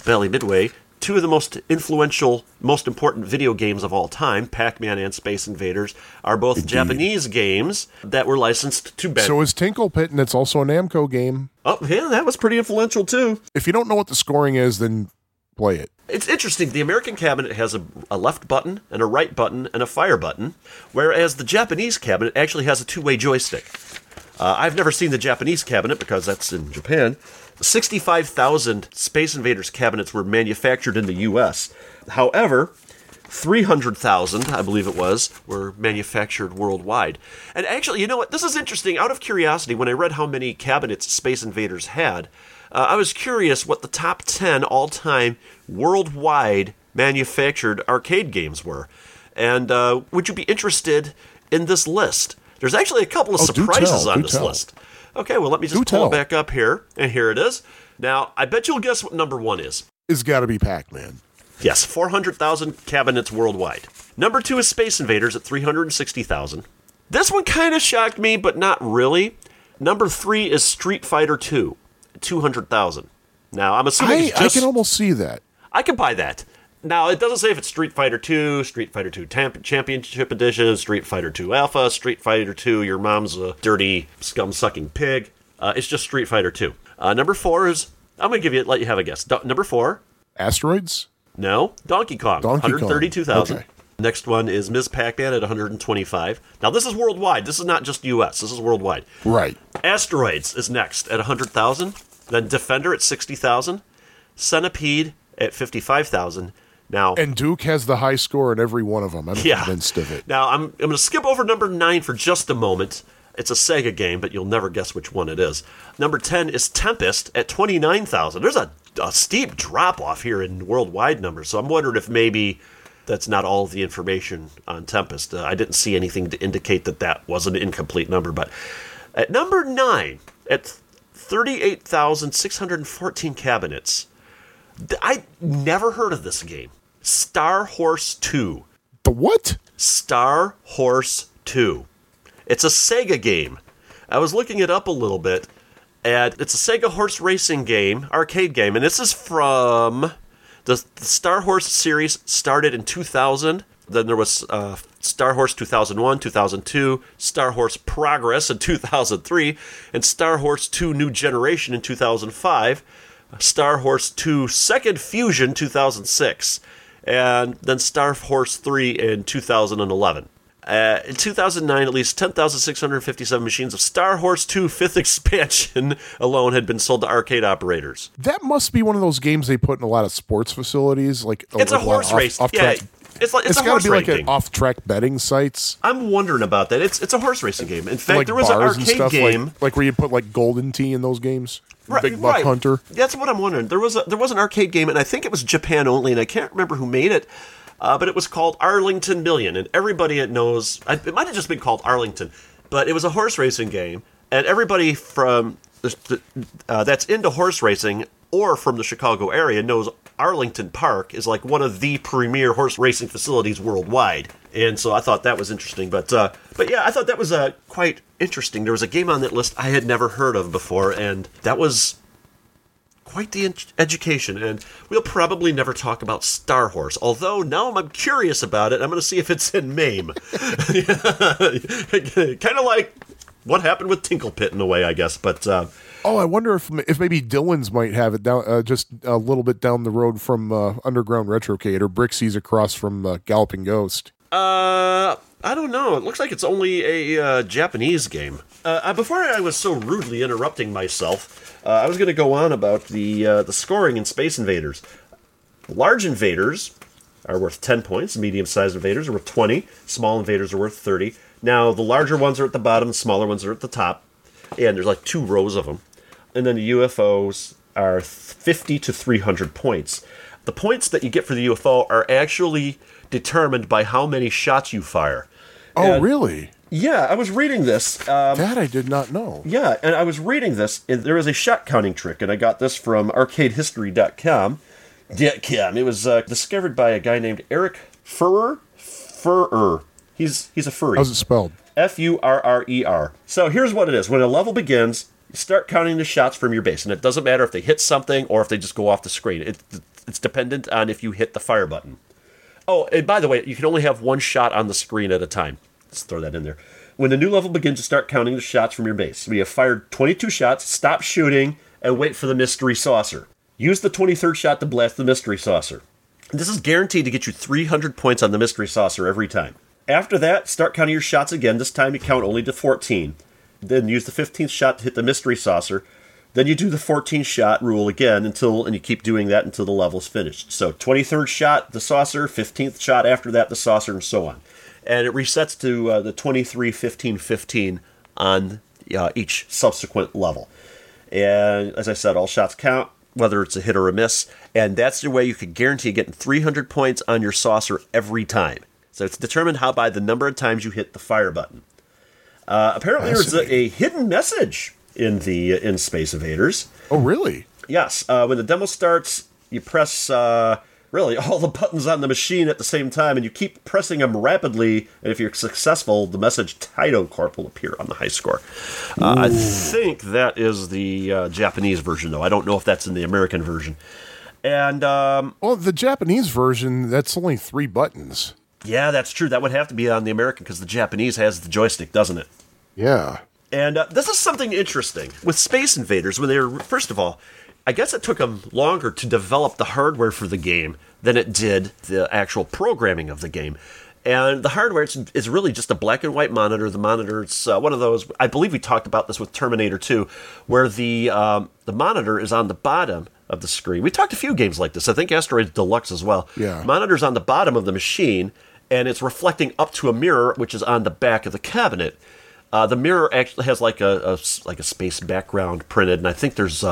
Bally Midway, two of the most influential, most important video games of all time, Pac-Man and Space Invaders, are both Indeed. Japanese games that were licensed to Bally. So is Tinkle Pit, and it's also a Namco game. Oh, yeah, that was pretty influential, too. If you don't know what the scoring is, then play it. It's interesting. The American cabinet has a left button and a right button and a fire button, whereas the Japanese cabinet actually has a two-way joystick. I've never seen the Japanese cabinet because that's in Japan. 65,000 Space Invaders cabinets were manufactured in the U.S. However, 300,000, I believe it was, were manufactured worldwide. And actually, you know what? This is interesting. Out of curiosity, when I read how many cabinets Space Invaders had, I was curious what the top 10 all-time worldwide manufactured arcade games were. And would you be interested in this list? There's actually a couple of surprises on this list. Okay, well, let me just pull it back up here, and here it is. Now, I bet you'll guess what number one is. It's got to be Pac-Man. Yes, 400,000 cabinets worldwide. Number two is Space Invaders at 360,000. This one kind of shocked me, but not really. Number three is Street Fighter 2, 200,000. Now, I'm assuming it's just... I can almost see that. I can buy that. Now, it doesn't say if it's Street Fighter 2, Street Fighter 2 Championship Edition, Street Fighter 2 Alpha, Street Fighter 2, Your Mom's a Dirty Scum-Sucking Pig. It's just Street Fighter 2. Number four is, I'm going to let you have a guess. Number four. Asteroids? No. Donkey Kong. 132,000. Okay. Next one is Ms. Pac-Man at 125. Now, this is worldwide. This is not just U.S. This is worldwide. Right. Asteroids is next at 100,000. Then Defender at 60,000. Centipede at 55,000. Now, and Duke has the high score in every one of them. I'm convinced of it. Now, I'm going to skip over number 9 for just a moment. It's a Sega game, but you'll never guess which one it is. Number 10 is Tempest at 29,000. There's a steep drop-off here in worldwide numbers, so I'm wondering if maybe that's not all the information on Tempest. I didn't see anything to indicate that was an incomplete number. But at number 9, at 38,614 cabinets, I never heard of this game. Star Horse 2. The what? Star Horse 2. It's a Sega game. I was looking it up a little bit, and it's a Sega horse racing game, arcade game, and this is from the Star Horse series started in 2000. Then there was Star Horse 2001, 2002, Star Horse Progress in 2003, and Star Horse 2 New Generation in 2005. Star Horse 2 Second Fusion 2006, and then Star Horse 3 in 2011. In 2009, at least 10,657 machines of Star Horse 2 Fifth Expansion alone had been sold to arcade operators. That must be one of those games they put in a lot of sports facilities. Like it's a horse race. It's got to be like an off-track betting sites. I'm wondering about that. It's a horse racing game. In fact, like there was an arcade game like where you put like Golden Tee in those games. Right, Big Buck Hunter. That's what I'm wondering. There was an arcade game, and I think it was Japan only, and I can't remember who made it. But it was called Arlington Million, and everybody knows it might have just been called Arlington, but it was a horse racing game, and everybody from that's into horse racing or from the Chicago area knows Arlington Park is like one of the premier horse racing facilities worldwide. And so I thought that was interesting. But yeah, I thought that was quite interesting. There was a game on that list I had never heard of before, and that was quite the education. And we'll probably never talk about Star Horse, although now I'm curious about it. I'm going to see if it's in MAME. Kind of like what happened with Tinkle Pit in a way, I guess. But oh, I wonder if maybe Dylan's might have it down just a little bit down the road from Underground Retrocade, or Brixie's across from Galloping Ghost. I don't know. It looks like it's only a Japanese game. Before I was so rudely interrupting myself, I was going to go on about the scoring in Space Invaders. Large invaders are worth 10 points. Medium-sized invaders are worth 20. Small invaders are worth 30. Now, the larger ones are at the bottom. The smaller ones are at the top. And there's like two rows of them. And then the UFOs are 50 to 300 points. The points that you get for the UFO are actually determined by how many shots you fire. Oh, and really? Yeah, I was reading this. That I did not know. Yeah, and I was reading this, and there is a shot counting trick, and I got this from arcadehistory.com. It was discovered by a guy named Eric Furrer. He's a furry. How's it spelled? F-U-R-R-E-R. So here's what it is. When a level begins, you start counting the shots from your base, and it doesn't matter if they hit something or if they just go off the screen. It's dependent on if you hit the fire button. Oh, and by the way, you can only have one shot on the screen at a time. Let's throw that in there. When the new level begins, you start counting the shots from your base. We have fired 22 shots, stop shooting, and wait for the mystery saucer. Use the 23rd shot to blast the mystery saucer. This is guaranteed to get you 300 points on the mystery saucer every time. After that, start counting your shots again. This time you count only to 14. Then use the 15th shot to hit the mystery saucer. Then you do the 14-shot rule again, and you keep doing that until the level's finished. So 23rd shot, the saucer, 15th shot after that, the saucer, and so on. And it resets to the 23, 15, 15 on each subsequent level. And as I said, all shots count, whether it's a hit or a miss. And that's the way you can guarantee getting 300 points on your saucer every time. So it's determined by the number of times you hit the fire button. Apparently there's a hidden message in Space Invaders. Oh, really? Yes. When the demo starts, you press really all the buttons on the machine at the same time, and you keep pressing them rapidly, and if you're successful, the message Taito Corp will appear on the high score. I think that is the Japanese version, though. I don't know if that's in the American version. And well, the Japanese version, that's only 3 buttons. Yeah, that's true. That would have to be on the American, because the Japanese has the joystick, doesn't it? Yeah. And this is something interesting. With Space Invaders, when they were, first of all, I guess it took them longer to develop the hardware for the game than it did the actual programming of the game. And the hardware is really just a black and white monitor. The monitor, it's one of those, I believe we talked about this with Terminator 2, where the monitor is on the bottom of the screen. We talked a few games like this. I think Asteroids Deluxe as well. Yeah. Monitor's on the bottom of the machine, and it's reflecting up to a mirror, which is on the back of the cabinet. The mirror actually has like a space background printed, and I think there's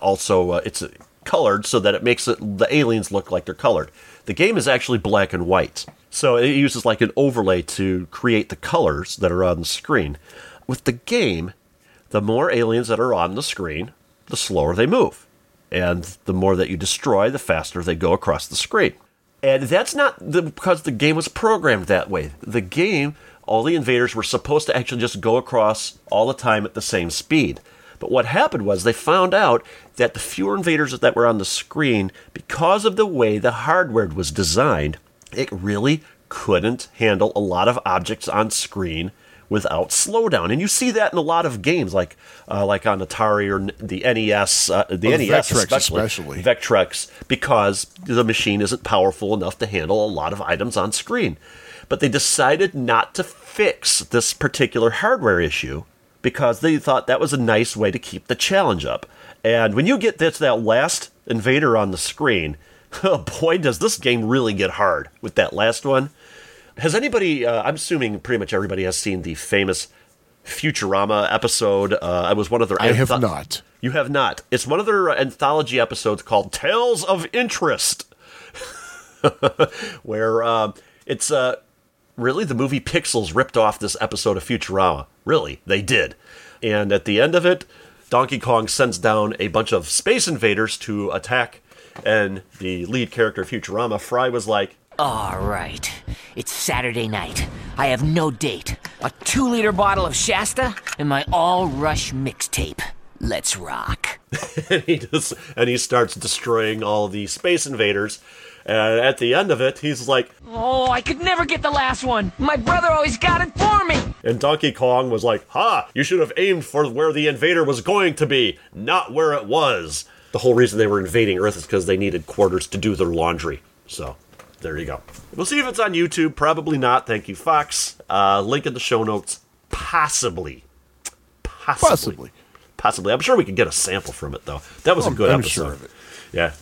also it's colored so that it makes the aliens look like they're colored. The game is actually black and white, so it uses like an overlay to create the colors that are on the screen. With the game, the more aliens that are on the screen, the slower they move, and the more that you destroy, the faster they go across the screen. And that's not because the game was programmed that way. The game, all the invaders were supposed to actually just go across all the time at the same speed. But what happened was they found out that the fewer invaders that were on the screen, because of the way the hardware was designed, it really couldn't handle a lot of objects on screen without slowdown. And you see that in a lot of games, like on Atari or the NES, NES Vectrex especially. Vectrex, because the machine isn't powerful enough to handle a lot of items on screen. But they decided not to fix this particular hardware issue because they thought that was a nice way to keep the challenge up. And when you get that last invader on the screen, oh boy, does this game really get hard with that last one. Has anybody, I'm assuming pretty much everybody has seen the famous Futurama episode. It was one of their... I have not. You have not. It's one of their anthology episodes called Tales of Interest, where it's... Really, the movie Pixels ripped off this episode of Futurama. Really, they did. And at the end of it, Donkey Kong sends down a bunch of space invaders to attack, and the lead character of Futurama, Fry, was like, "All right, it's Saturday night. I have no date. A 2-liter bottle of Shasta and my All Rush mixtape. Let's rock." and he starts destroying all the space invaders. And at the end of it, he's like, "Oh, I could never get the last one. My brother always got it for me." And Donkey Kong was like, "Ha, you should have aimed for where the invader was going to be, not where it was." The whole reason they were invading Earth is because they needed quarters to do their laundry. So, there you go. We'll see if it's on YouTube. Probably not. Thank you, Fox. Link in the show notes. Possibly. I'm sure we could get a sample from it, though. That was a good episode. Sure of it. Yeah.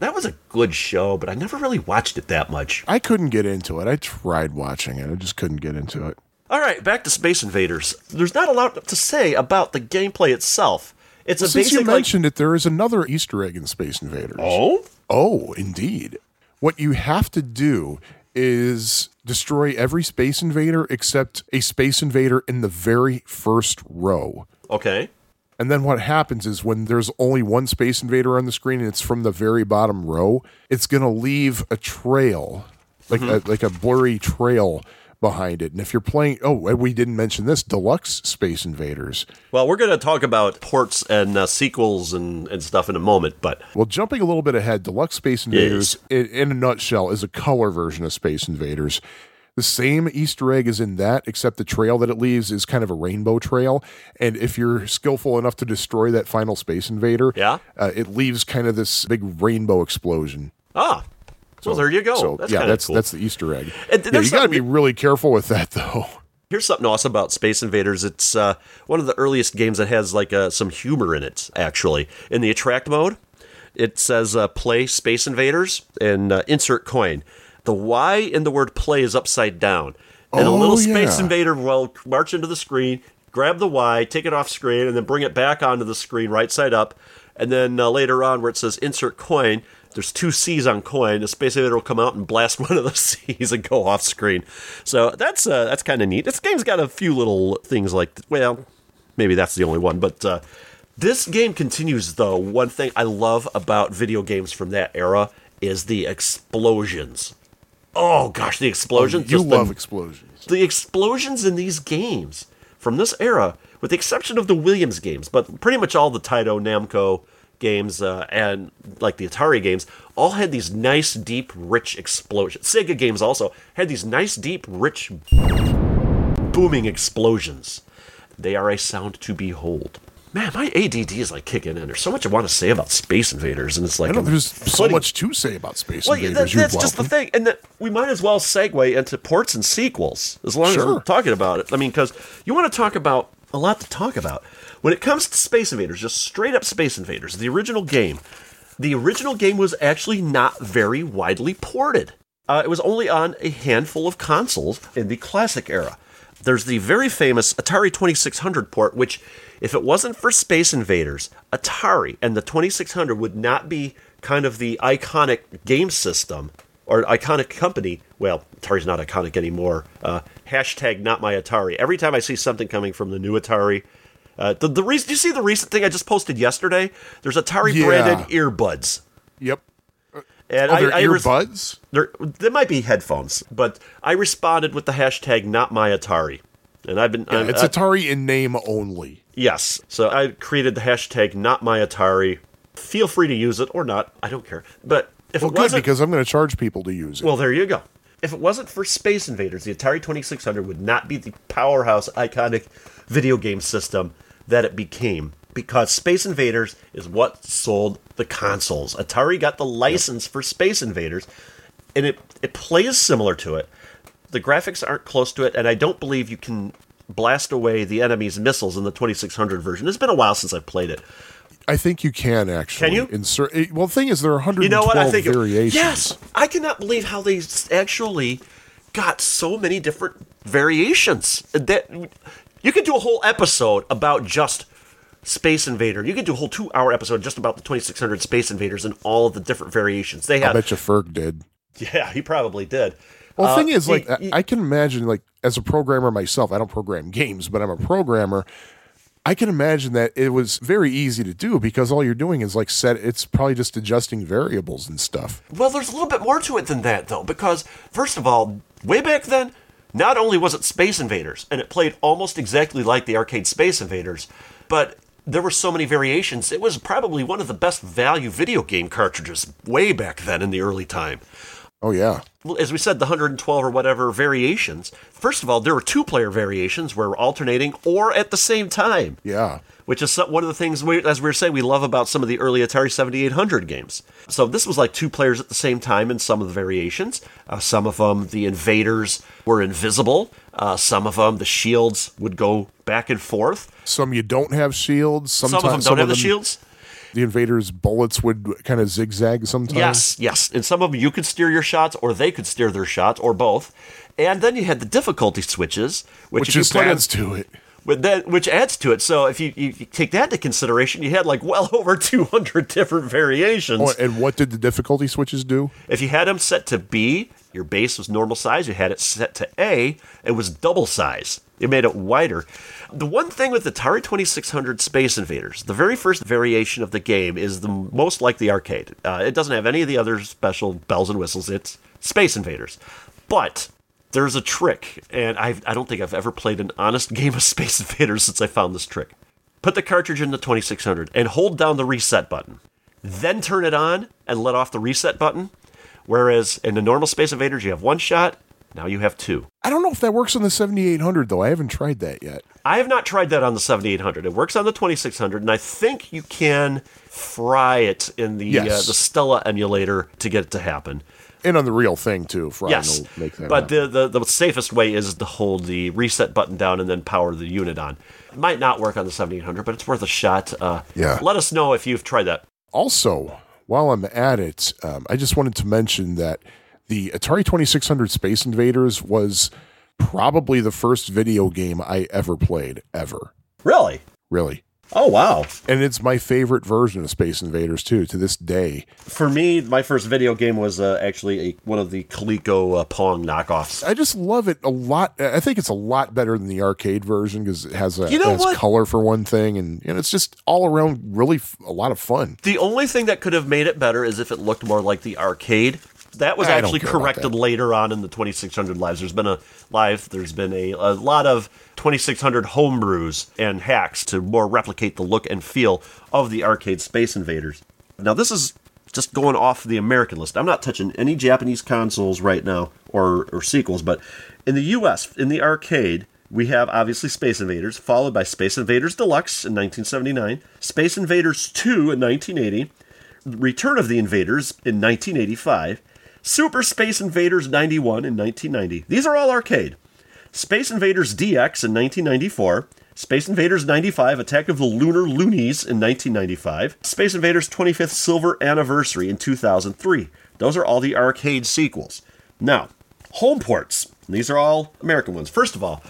That was a good show, but I never really watched it that much. I couldn't get into it. I tried watching it. I just couldn't get into it. All right, back to Space Invaders. There's not a lot to say about the gameplay itself. It's a basic, since you mentioned it, there is another Easter egg in Space Invaders. Oh, indeed. What you have to do is destroy every Space Invader except a Space Invader in the very first row. Okay. And then what happens is when there's only one Space Invader on the screen and it's from the very bottom row, it's going to leave a trail, like a blurry trail behind it. And if you're playing, we didn't mention this, Deluxe Space Invaders. Well, we're going to talk about ports and sequels and stuff in a moment, but... Well, jumping a little bit ahead, Deluxe Space Invaders, in a nutshell, is a color version of Space Invaders. The same Easter egg is in that, except the trail that it leaves is kind of a rainbow trail. And if you're skillful enough to destroy that final Space Invader, it leaves kind of this big rainbow explosion. Ah, so there you go. So, that's the Easter egg. You got to be really careful with that, though. Here's something awesome about Space Invaders. It's one of the earliest games that has some humor in it, actually. In the attract mode, it says play Space Invaders and insert coin. The Y in the word play is upside down. And a little Space Invader will march into the screen, grab the Y, take it off screen, and then bring it back onto the screen right side up. And then later on where it says insert coin, there's two C's on coin. A Space Invader will come out and blast one of the C's and go off screen. So that's kind of neat. This game's got a few little things like, maybe that's the only one. But this game continues, though. One thing I love about video games from that era is the explosions. Oh, gosh, the explosions. You love explosions. The explosions in these games from this era, with the exception of the Williams games, but pretty much all the Taito Namco games and like the Atari games, all had these nice, deep, rich explosions. Sega games also had these nice, deep, rich, booming explosions. They are a sound to behold. Man, my ADD is kicking in. There's so much I want to say about Space Invaders, and it's there's so much to say about Space Invaders. That's just the thing, and we might as well segue into ports and sequels as long as we're talking about it. I mean, because you want to talk about a lot to talk about when it comes to Space Invaders, just straight up Space Invaders. The original game was actually not very widely ported. It was only on a handful of consoles in the classic era. There's the very famous Atari 2600 port, which, if it wasn't for Space Invaders, Atari and the 2600 would not be kind of the iconic game system or iconic company. Well, Atari's not iconic anymore. Hashtag not my Atari. Every time I see something coming from the new Atari, do you see the recent thing I just posted yesterday? There's Atari branded earbuds. Yep. And earbuds? There might be headphones, but I responded with the hashtag not my Atari. And I've been... it's Atari in name only. Yes. So I created the hashtag not my Atari. Feel free to use it or not. I don't care. But if it wasn't... because I'm going to charge people to use it. Well, there you go. If it wasn't for Space Invaders, the Atari 2600 would not be the powerhouse, iconic video game system that it became. Because Space Invaders is what sold the consoles. Atari got the license for Space Invaders, and it plays similar to it. The graphics aren't close to it, and I don't believe you can blast away the enemy's missiles in the 2600 version. It's been a while since I've played it. I think you can, actually. Can you? The thing is, there are 112 variations. Yes! I cannot believe how they actually got so many different variations. That you could do a whole episode about just... Space Invader. You could do a whole 2-hour episode just about the 2600 Space Invaders and all of the different variations they had. I bet you Ferg did. Yeah, he probably did. Well, the thing is, I can imagine, as a programmer myself, I don't program games, but I'm a programmer. I can imagine that it was very easy to do because all you're doing is like set, it's probably just adjusting variables and stuff. Well, there's a little bit more to it than that though, because first of all, way back then, not only was it Space Invaders, and it played almost exactly like the arcade Space Invaders, but there were so many variations. It was probably one of the best value video game cartridges way back then in the early time. Oh, yeah. Well, as we said, the 112 or whatever variations. First of all, there were two-player variations where we're alternating or at the same time. Yeah. Which is one of the things, as we were saying, we love about some of the early Atari 7800 games. So this was like two players at the same time in some of the variations. Some of them, the invaders were invisible. Some of them, the shields would go back and forth. Some you don't have shields. Some of them don't have the shields. The invaders' bullets would kind of zigzag sometimes. Yes. And some of them you could steer your shots, or they could steer their shots, or both. And then you had the difficulty switches, which adds to it. So if you take that into consideration, you had like well over 200 different variations. Oh, and what did the difficulty switches do? If you had them set to B, your base was normal size. You had it set to A, it was double size. It made it wider. The one thing with Atari 2600 Space Invaders, the very first variation of the game is the most like the arcade. It doesn't have any of the other special bells and whistles. It's Space Invaders. But there's a trick, and I don't think I've ever played an honest game of Space Invaders since I found this trick. Put the cartridge in the 2600 and hold down the reset button. Then turn it on and let off the reset button. Whereas in the normal Space Invaders, you have one shot. Now you have two. I don't know if that works on the 7800, though. I haven't tried that yet. I have not tried that on the 7800. It works on the 2600, and I think you can fry it in the Stella emulator to get it to happen. And on the real thing, too. Frying will make that happen. But the safest way is to hold the reset button down and then power the unit on. It might not work on the 7800, but it's worth a shot. Let us know if you've tried that. Also, while I'm at it, I just wanted to mention that the Atari 2600 Space Invaders was probably the first video game I ever played, ever. Really? Really. Oh, wow. And it's my favorite version of Space Invaders, too, to this day. For me, my first video game was one of the Coleco Pong knockoffs. I just love it a lot. I think it's a lot better than the arcade version because it has color for one thing, and it's just all around really a lot of fun. The only thing that could have made it better is if it looked more like the arcade. That was actually corrected later on in the 2600 lives. There's been a lot of 2600 homebrews and hacks to more replicate the look and feel of the arcade Space Invaders. Now, this is just going off the American list. I'm not touching any Japanese consoles right now or sequels, but in the U.S., in the arcade, we have obviously Space Invaders, followed by Space Invaders Deluxe in 1979, Space Invaders 2 in 1980, Return of the Invaders in 1985, Super Space Invaders 91 in 1990. These are all arcade. Space Invaders DX in 1994. Space Invaders 95, Attack of the Lunar Loonies in 1995. Space Invaders 25th Silver Anniversary in 2003. Those are all the arcade sequels. Now, home ports. These are all American ones. First of all,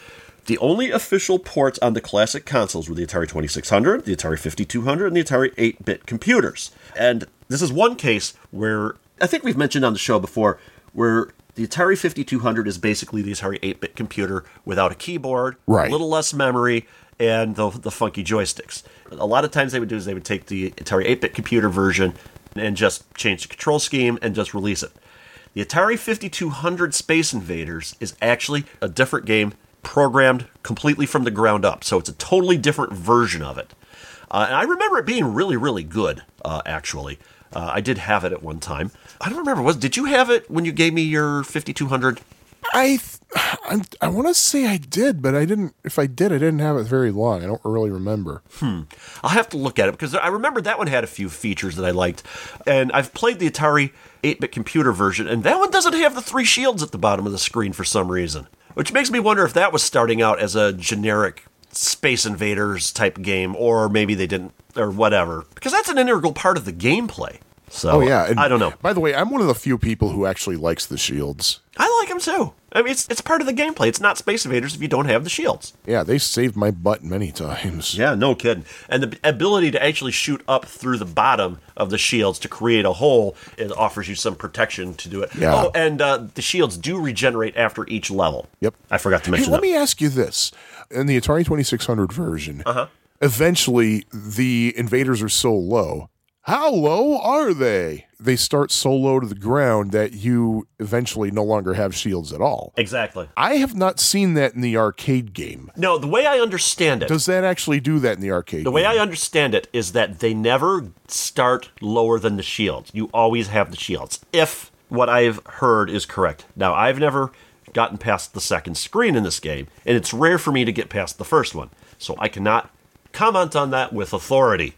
the only official ports on the classic consoles were the Atari 2600, the Atari 5200, and the Atari 8-bit computers. And this is one case where I think we've mentioned on the show before where the Atari 5200 is basically the Atari 8-bit computer without a keyboard, right. A little less memory, and the funky joysticks. A lot of times they would take the Atari 8-bit computer version and just change the control scheme and just release it. The Atari 5200 Space Invaders is actually a different game programmed completely from the ground up, so it's a totally different version of it. And I remember it being really, really good, actually. I did have it at one time. I don't remember. Did you have it when you gave me your 5200? I want to say I did, but I didn't. If I did, I didn't have it very long. I don't really remember. I'll have to look at it because I remember that one had a few features that I liked. And I've played the Atari 8-bit computer version, and that one doesn't have the three shields at the bottom of the screen for some reason, which makes me wonder if that was starting out as a generic Space Invaders type game, or maybe they didn't, or whatever, because that's an integral part of the gameplay. So, and I don't know. By the way, I'm one of the few people who actually likes the shields. I like them too. I mean, it's part of the gameplay. It's not Space Invaders if you don't have the shields. Yeah, they saved my butt many times. Yeah, no kidding. And the ability to actually shoot up through the bottom of the shields to create a hole, it offers you some protection to do it. Yeah. Oh, and the shields do regenerate after each level. Yep. I forgot to mention that. Let me ask you this. In the Atari 2600 version, eventually the invaders are so low. How low are they? They start so low to the ground that you eventually no longer have shields at all. Exactly. I have not seen that in the arcade game. No, the way I understand it... Does that actually do that in the arcade game? The way I understand it is that they never start lower than the shields. You always have the shields, if what I've heard is correct. Now, I've never gotten past the second screen in this game, and it's rare for me to get past the first one, so I cannot comment on that with authority.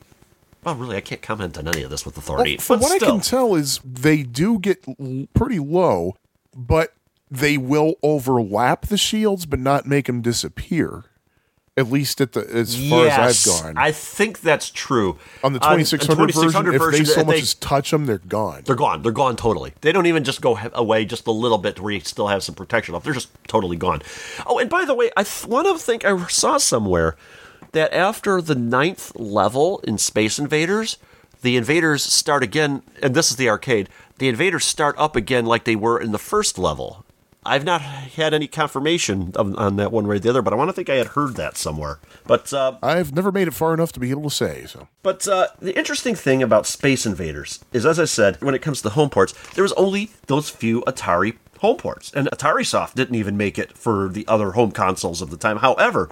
Well, really, I can't comment on any of this with authority. Well, from what I can tell is they do get pretty low, but they will overlap the shields but not make them disappear, at least at the as far as I've gone. I think that's true. On the 2600 version, if they much as touch them, they're gone. They're gone. They're gone totally. They don't even just go away just a little bit where you still have some protection off. They're just totally gone. Oh, and by the way, I want to think I saw somewhere that after the 9th level in Space Invaders, the invaders start again, and this is the arcade, the invaders start up again like they were in the first level. I've not had any confirmation on that one way or the other, but I want to think I had heard that somewhere. But I've never made it far enough to be able to say, so. But the interesting thing about Space Invaders is, as I said, when it comes to the home ports, there was only those few Atari home ports, and AtariSoft didn't even make it for the other home consoles of the time. However,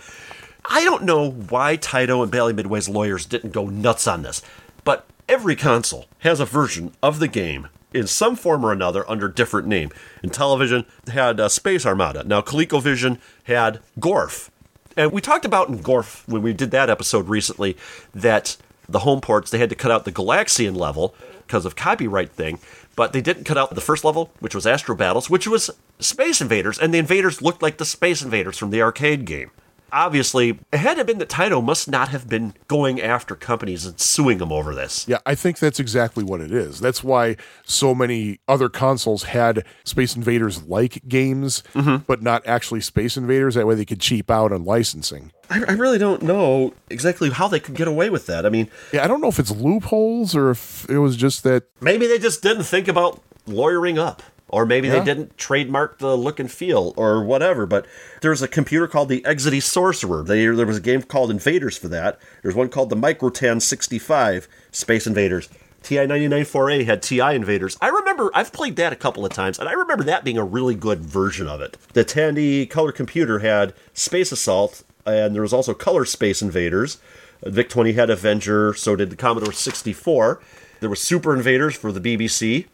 I don't know why Taito and Bally Midway's lawyers didn't go nuts on this, but every console has a version of the game in some form or another under different name. Intellivision had Space Armada. Now, ColecoVision had Gorf. And we talked about in Gorf, when we did that episode recently, that the home ports, they had to cut out the Galaxian level because of copyright thing, but they didn't cut out the first level, which was Astro Battles, which was Space Invaders, and the invaders looked like the Space Invaders from the arcade game. Obviously, it had to have been that Taito must not have been going after companies and suing them over this. Yeah, I think that's exactly what it is. That's why so many other consoles had Space Invaders-like games, but not actually Space Invaders. That way they could cheap out on licensing. I really don't know exactly how they could get away with that. I mean... Yeah, I don't know if it's loopholes or if it was just that... Maybe they just didn't think about lawyering up. Or maybe they didn't trademark the look and feel or whatever. But there was a computer called the Exidy Sorcerer. There was a game called Invaders for that. There's one called the Microtan 65 Space Invaders. TI-99-4A had TI Invaders. I remember, I've played that a couple of times, and I remember that being a really good version of it. The Tandy Color Computer had Space Assault, and there was also Color Space Invaders. VIC-20 had Avenger, so did the Commodore 64. There was Super Invaders for the BBC.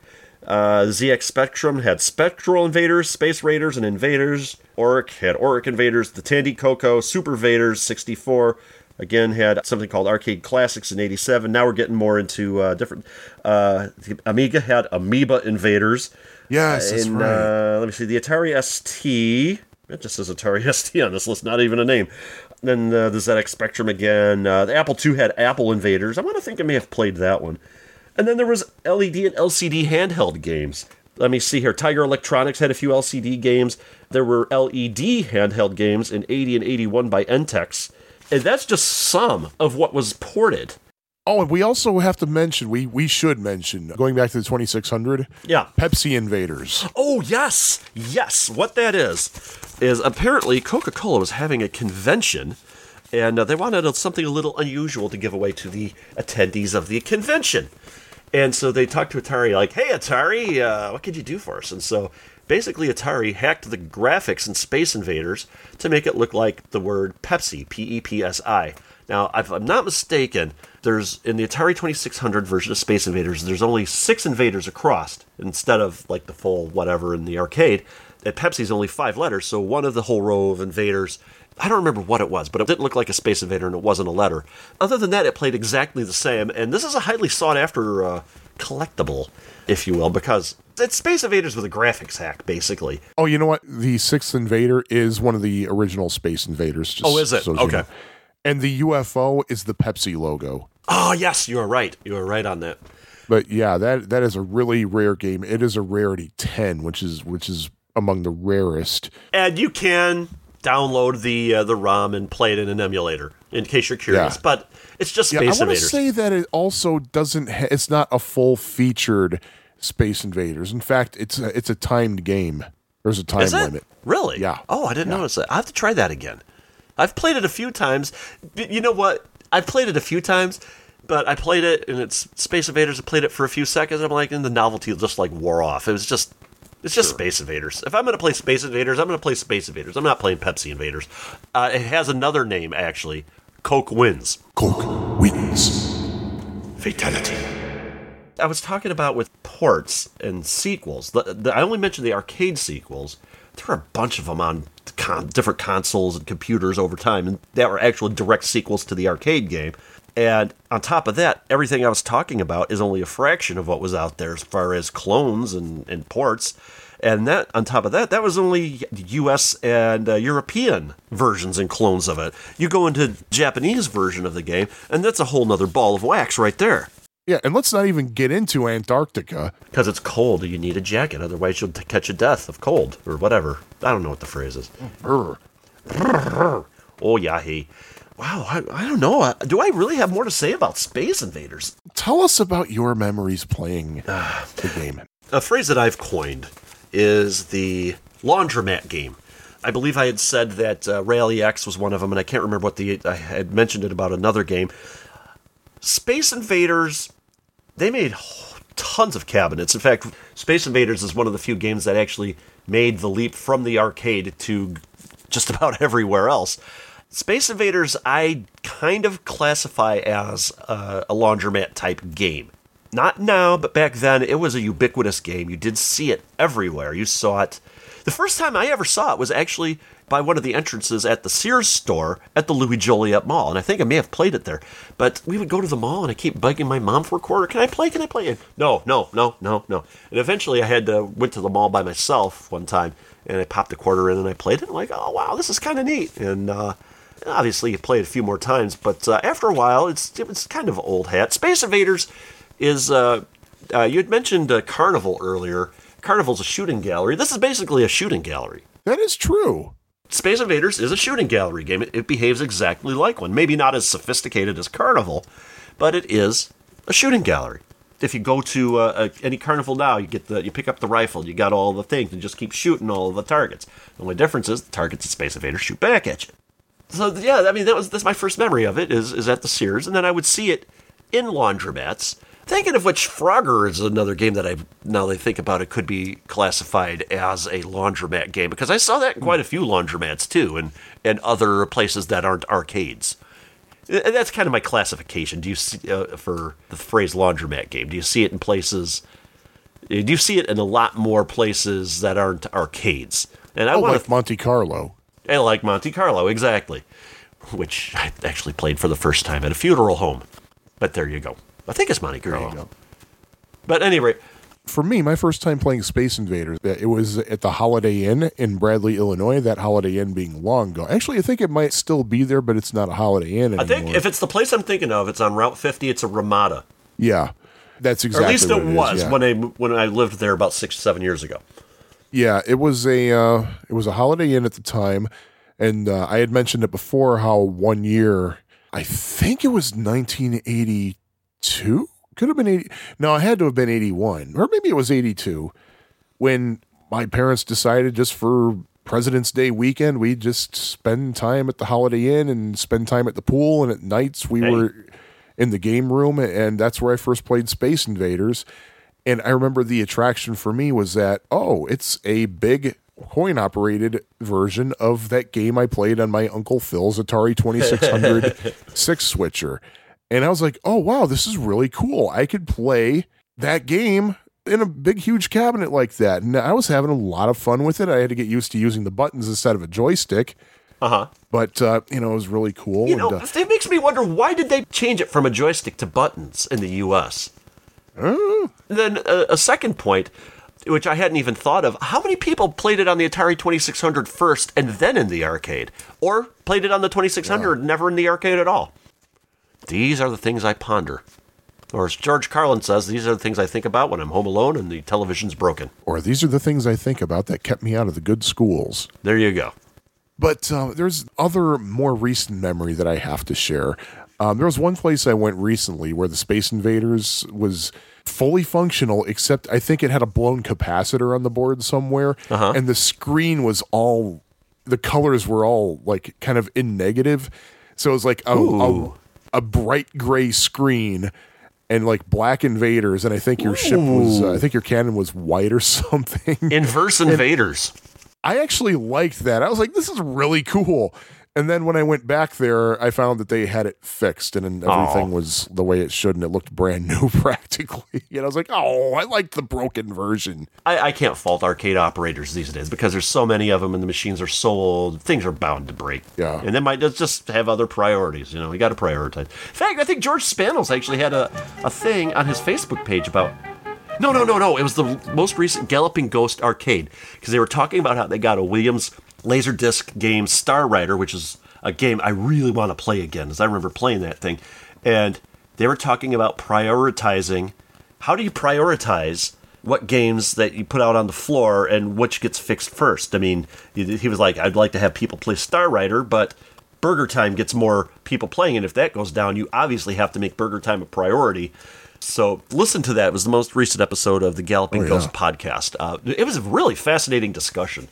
ZX Spectrum had Spectral Invaders, Space Raiders, and Invaders. Oric had Oric Invaders. The Tandy Coco, Super Vaders, 64, again, had something called Arcade Classics in 87. Now we're getting more into different... Amiga had Amoeba Invaders. Yes, that's right. Let me see. The Atari ST... It just says Atari ST on this list, not even a name. Then the ZX Spectrum again. The Apple II had Apple Invaders. I want to think I may have played that one. And then there was LED and LCD handheld games. Let me see here. Tiger Electronics had a few LCD games. There were LED handheld games in 80 and 81 by Entex. And that's just some of what was ported. Oh, and we also have to mention, we should mention, going back to the 2600, Pepsi Invaders. Oh, yes. Yes. What that is apparently Coca-Cola was having a convention, and they wanted something a little unusual to give away to the attendees of the convention. And so they talked to Atari like, hey, Atari, what could you do for us? And so basically Atari hacked the graphics in Space Invaders to make it look like the word Pepsi, P-E-P-S-I. Now, if I'm not mistaken, there's in the Atari 2600 version of Space Invaders, there's only 6 invaders across instead of like the full whatever in the arcade. At Pepsi's only 5 letters, so one of the whole row of invaders... I don't remember what it was, but it didn't look like a Space Invader and it wasn't a letter. Other than that, it played exactly the same, and this is a highly sought-after collectible, if you will, because it's Space Invaders with a graphics hack, basically. Oh, you know what? The 6th Invader is one of the original Space Invaders. Just is it? So okay. You know. And the UFO is the Pepsi logo. Oh, yes, you are right. You are right on that. But yeah, that is a really rare game. It is a rarity 10, which is among the rarest. And you can... download the ROM and play it in an emulator, in case you're curious. Yeah. But it's just Space Invaders. I want to say that it also doesn't... it's not a full-featured Space Invaders. In fact, it's a timed game. There's a time limit. Really? Yeah. Oh, I didn't notice that. I have to try that again. I've played it a few times. You know what? I've played it a few times, but I played it, and it's Space Invaders. I played it for a few seconds, and I'm like, and the novelty just like wore off. It was just, it's just Space Invaders. If I'm going to play Space Invaders, I'm going to play Space Invaders. I'm not playing Pepsi Invaders. It has another name, actually. Coke Wins. Coke Wins. Fatality. I was talking about with ports and sequels. I only mentioned the arcade sequels. There are a bunch of them on different consoles and computers over time, and that were actual direct sequels to the arcade game. And on top of that, everything I was talking about is only a fraction of what was out there as far as clones and ports. And that, on top of that, that was only U.S. and European versions and clones of it. You go into Japanese version of the game, and that's a whole nother ball of wax right there. Yeah, and let's not even get into Antarctica. Because it's cold, you need a jacket, otherwise you'll catch a death of cold, or whatever. I don't know what the phrase is. Oh, yahi. Wow, I don't know. Do I really have more to say about Space Invaders? Tell us about your memories playing the game. A phrase that I've coined is the laundromat game. I believe I had said that Rally X was one of them, and I can't remember what I had mentioned it about another game. Space Invaders, they made tons of cabinets. In fact, Space Invaders is one of the few games that actually made the leap from the arcade to just about everywhere else. Space Invaders, I kind of classify as a laundromat-type game. Not now, but back then, it was a ubiquitous game. You did see it everywhere. You saw it. The first time I ever saw it was actually by one of the entrances at the Sears store at the Louis Joliet Mall, and I think I may have played it there. But we would go to the mall, and I keep begging my mom for a quarter. Can I play? And no. And eventually I had went to the mall by myself one time, and I popped a quarter in, and I played it. I'm like, oh, wow, this is kind of neat. And obviously, you play it a few more times, but after a while, it's kind of old hat. Space Invaders is, you had mentioned Carnival earlier. Carnival's a shooting gallery. This is basically a shooting gallery. That is true. Space Invaders is a shooting gallery game. It behaves exactly like one. Maybe not as sophisticated as Carnival, but it is a shooting gallery. If you go to any Carnival now, you pick up the rifle, you got all the things, and just keep shooting all of the targets. The only difference is the targets at Space Invaders shoot back at you. So, yeah, I mean, that's my first memory of it, is at the Sears, and then I would see it in laundromats. Thinking of which, Frogger is another game that now that I think about it, could be classified as a laundromat game, because I saw that in quite a few laundromats, too, and other places that aren't arcades. And that's kind of my classification. Do you see, for the phrase laundromat game, do you see it in places... Do you see it in a lot more places that aren't arcades? And like Monte Carlo. And like Monte Carlo, exactly, which I actually played for the first time at a funeral home. But there you go. I think it's Monte Carlo. But anyway. For me, my first time playing Space Invaders, it was at the Holiday Inn in Bradley, Illinois, that Holiday Inn being long gone. Actually, I think it might still be there, but it's not a Holiday Inn anymore. I think if it's the place I'm thinking of, it's on Route 50, it's a Ramada. Yeah, that's exactly what it is. Or at least it was when I lived there about 6 or 7 years ago. Yeah, it was a Holiday Inn at the time, and I had mentioned it before how one year, I think it was 1982, could have been 80. No, it had to have been 81, or maybe it was 82, when my parents decided just for President's Day weekend, we just spend time at the Holiday Inn and spend time at the pool, and at nights we were in the game room, and that's where I first played Space Invaders. And I remember the attraction for me was that, it's a big coin-operated version of that game I played on my Uncle Phil's Atari 2600 six-switcher. And I was like, oh, wow, this is really cool. I could play that game in a big, huge cabinet like that. And I was having a lot of fun with it. I had to get used to using the buttons instead of a joystick. Uh-huh. But, it was really cool. It makes me wonder, why did they change it from a joystick to buttons in the U.S.? Then a second point, which I hadn't even thought of, how many people played it on the Atari 2600 first and then in the arcade? Or played it on the 2600 and never in the arcade at all? These are the things I ponder. Or as George Carlin says, these are the things I think about when I'm home alone and the television's broken. Or these are the things I think about that kept me out of the good schools. There you go. But there's other more recent memory that I have to share. There was one place I went recently where the Space Invaders was fully functional, except I think it had a blown capacitor on the board somewhere, and the screen was the colors were all like kind of in negative, so it was like a a bright gray screen and like black invaders, and I think your ship was I think your cannon was white or something. Inverse invaders. I actually liked that. I was like, this is really cool. And then when I went back there, I found that they had it fixed and everything was the way it should, and it looked brand new practically. And I was like, oh, I like the broken version. I can't fault arcade operators these days because there's so many of them and the machines are so old, things are bound to break. Yeah. And they might just have other priorities. You know, you got to prioritize. In fact, I think George Spanos actually had a thing on his Facebook page about... No. It was the most recent Galloping Ghost arcade because they were talking about how they got a Williams... Laserdisc game Star Rider, which is a game I really want to play again, as I remember playing that thing. And they were talking about prioritizing. How do you prioritize what games that you put out on the floor and which gets fixed first? I mean, he was like, I'd like to have people play Star Rider, but Burger Time gets more people playing. And if that goes down, you obviously have to make Burger Time a priority. So listen to that. It was the most recent episode of the Galloping Ghost podcast. It was a really fascinating discussion.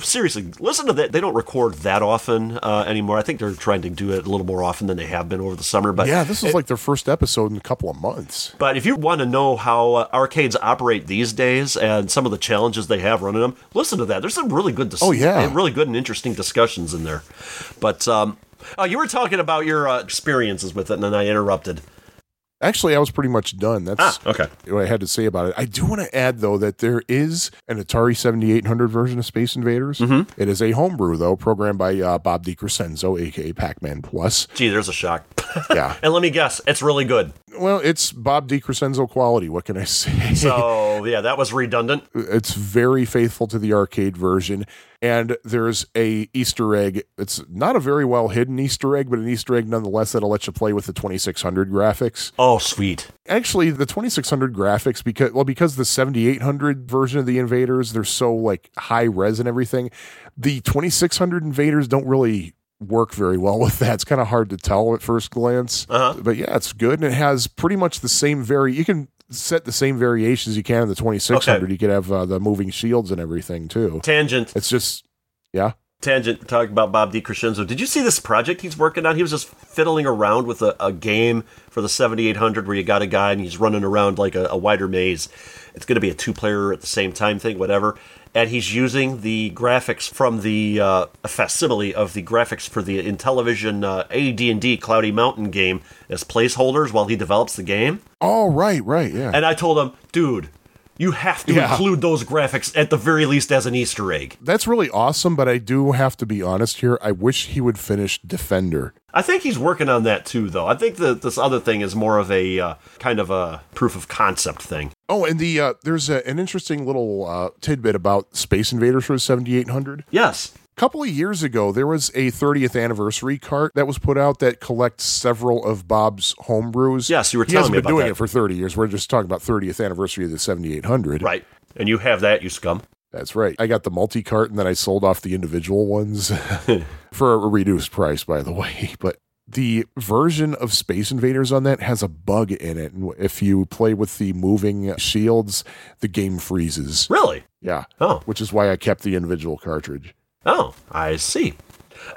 Seriously, listen to that. They don't record that often anymore. I think they're trying to do it a little more often than they have been over the summer. But yeah, this is like their first episode in a couple of months. But if you want to know how arcades operate these days and some of the challenges they have running them, listen to that. There's some really good, really good and interesting discussions in there. But you were talking about your experiences with it, and then I interrupted. Actually, I was pretty much done. That's what I had to say about it. I do want to add, though, that there is an Atari 7800 version of Space Invaders. Mm-hmm. It is a homebrew, though, programmed by Bob DiCrescenzo, a.k.a. Pac-Man Plus. Gee, there's a shock. Yeah. And let me guess, it's really good. Well, it's Bob DiCrescenzo quality. What can I say? So, yeah, that was redundant. It's very faithful to the arcade version. And there's a Easter egg. It's not a very well hidden Easter egg, but an Easter egg nonetheless that'll let you play with the 2600 graphics. Oh, sweet. Actually, the 2600 graphics, because the 7800 version of the Invaders, they're so like high res and everything, the 2600 Invaders don't really work very well with that. It's kind of hard to tell at first glance. Uh-huh. But yeah, it's good. And it has pretty much the same you can set the same variations you can in the 2600. Okay. You could have the moving shields and everything too. Tangent. It's just, yeah. Tangent, talking about Bob DiCrescenzo. Did you see this project he's working on? He was just fiddling around with a game for the 7800 where you got a guy and he's running around like a wider maze. It's going to be a two-player at the same time thing, whatever. And he's using the graphics from the facsimile of the graphics for the Intellivision AD&D Cloudy Mountain game as placeholders while he develops the game. Oh, right, yeah. And I told him, dude, you have to include those graphics at the very least as an Easter egg. That's really awesome, but I do have to be honest here. I wish he would finish Defender. I think he's working on that too, though. I think that this other thing is more of a kind of a proof of concept thing. Oh, and the there's an interesting little tidbit about Space Invaders for the 7800. Yes. A couple of years ago, there was a 30th anniversary cart that was put out that collects several of Bob's homebrews. Yes, you were telling me about that. He hasn't been doing it for 30 years. We're just talking about 30th anniversary of the 7800. Right. And you have that, you scum. That's right. I got the multi-cart, and then I sold off the individual ones for a reduced price, by the way. But the version of Space Invaders on that has a bug in it. And if you play with the moving shields, the game freezes. Really? Yeah. Oh. Which is why I kept the individual cartridge. Oh, I see.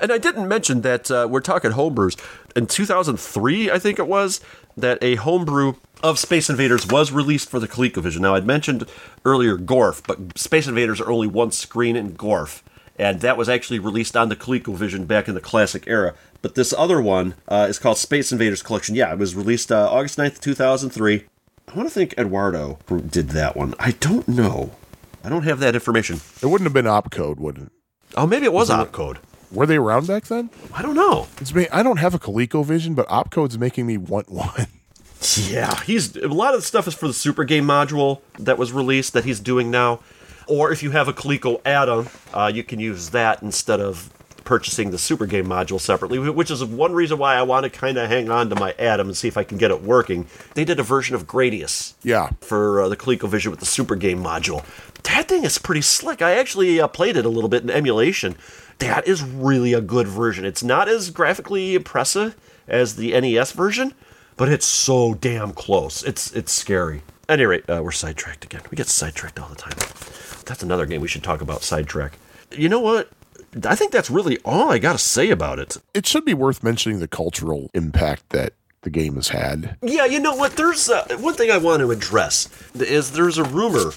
And I didn't mention that we're talking homebrews. In 2003, I think it was, that a homebrew of Space Invaders was released for the ColecoVision. Now, I'd mentioned earlier Gorf, but Space Invaders are only one screen in Gorf. And that was actually released on the ColecoVision back in the classic era. But this other one is called Space Invaders Collection. Yeah, it was released August 9th, 2003. I want to think Eduardo did that one. I don't know. I don't have that information. It wouldn't have been opcode, would it? Oh, maybe it was opcode. Were they around back then? I don't know. I don't have a ColecoVision, but opcode's making me want one. Yeah, a lot of the stuff is for the Super Game module that was released that he's doing now. Or if you have a Coleco Adam, you can use that instead of purchasing the Super Game module separately, which is one reason why I want to kind of hang on to my Adam and see if I can get it working. They did a version of Gradius for the ColecoVision with the Super Game module. That thing is pretty slick. I actually played it a little bit in emulation. That is really a good version. It's not as graphically impressive as the NES version, but it's so damn close. It's scary. At any rate, we're sidetracked again. We get sidetracked all the time. That's another game we should talk about, Sidetrack. You know what? I think that's really all I got to say about it. It should be worth mentioning the cultural impact that the game has had. Yeah, you know what? There's one thing I want to address is there's a rumor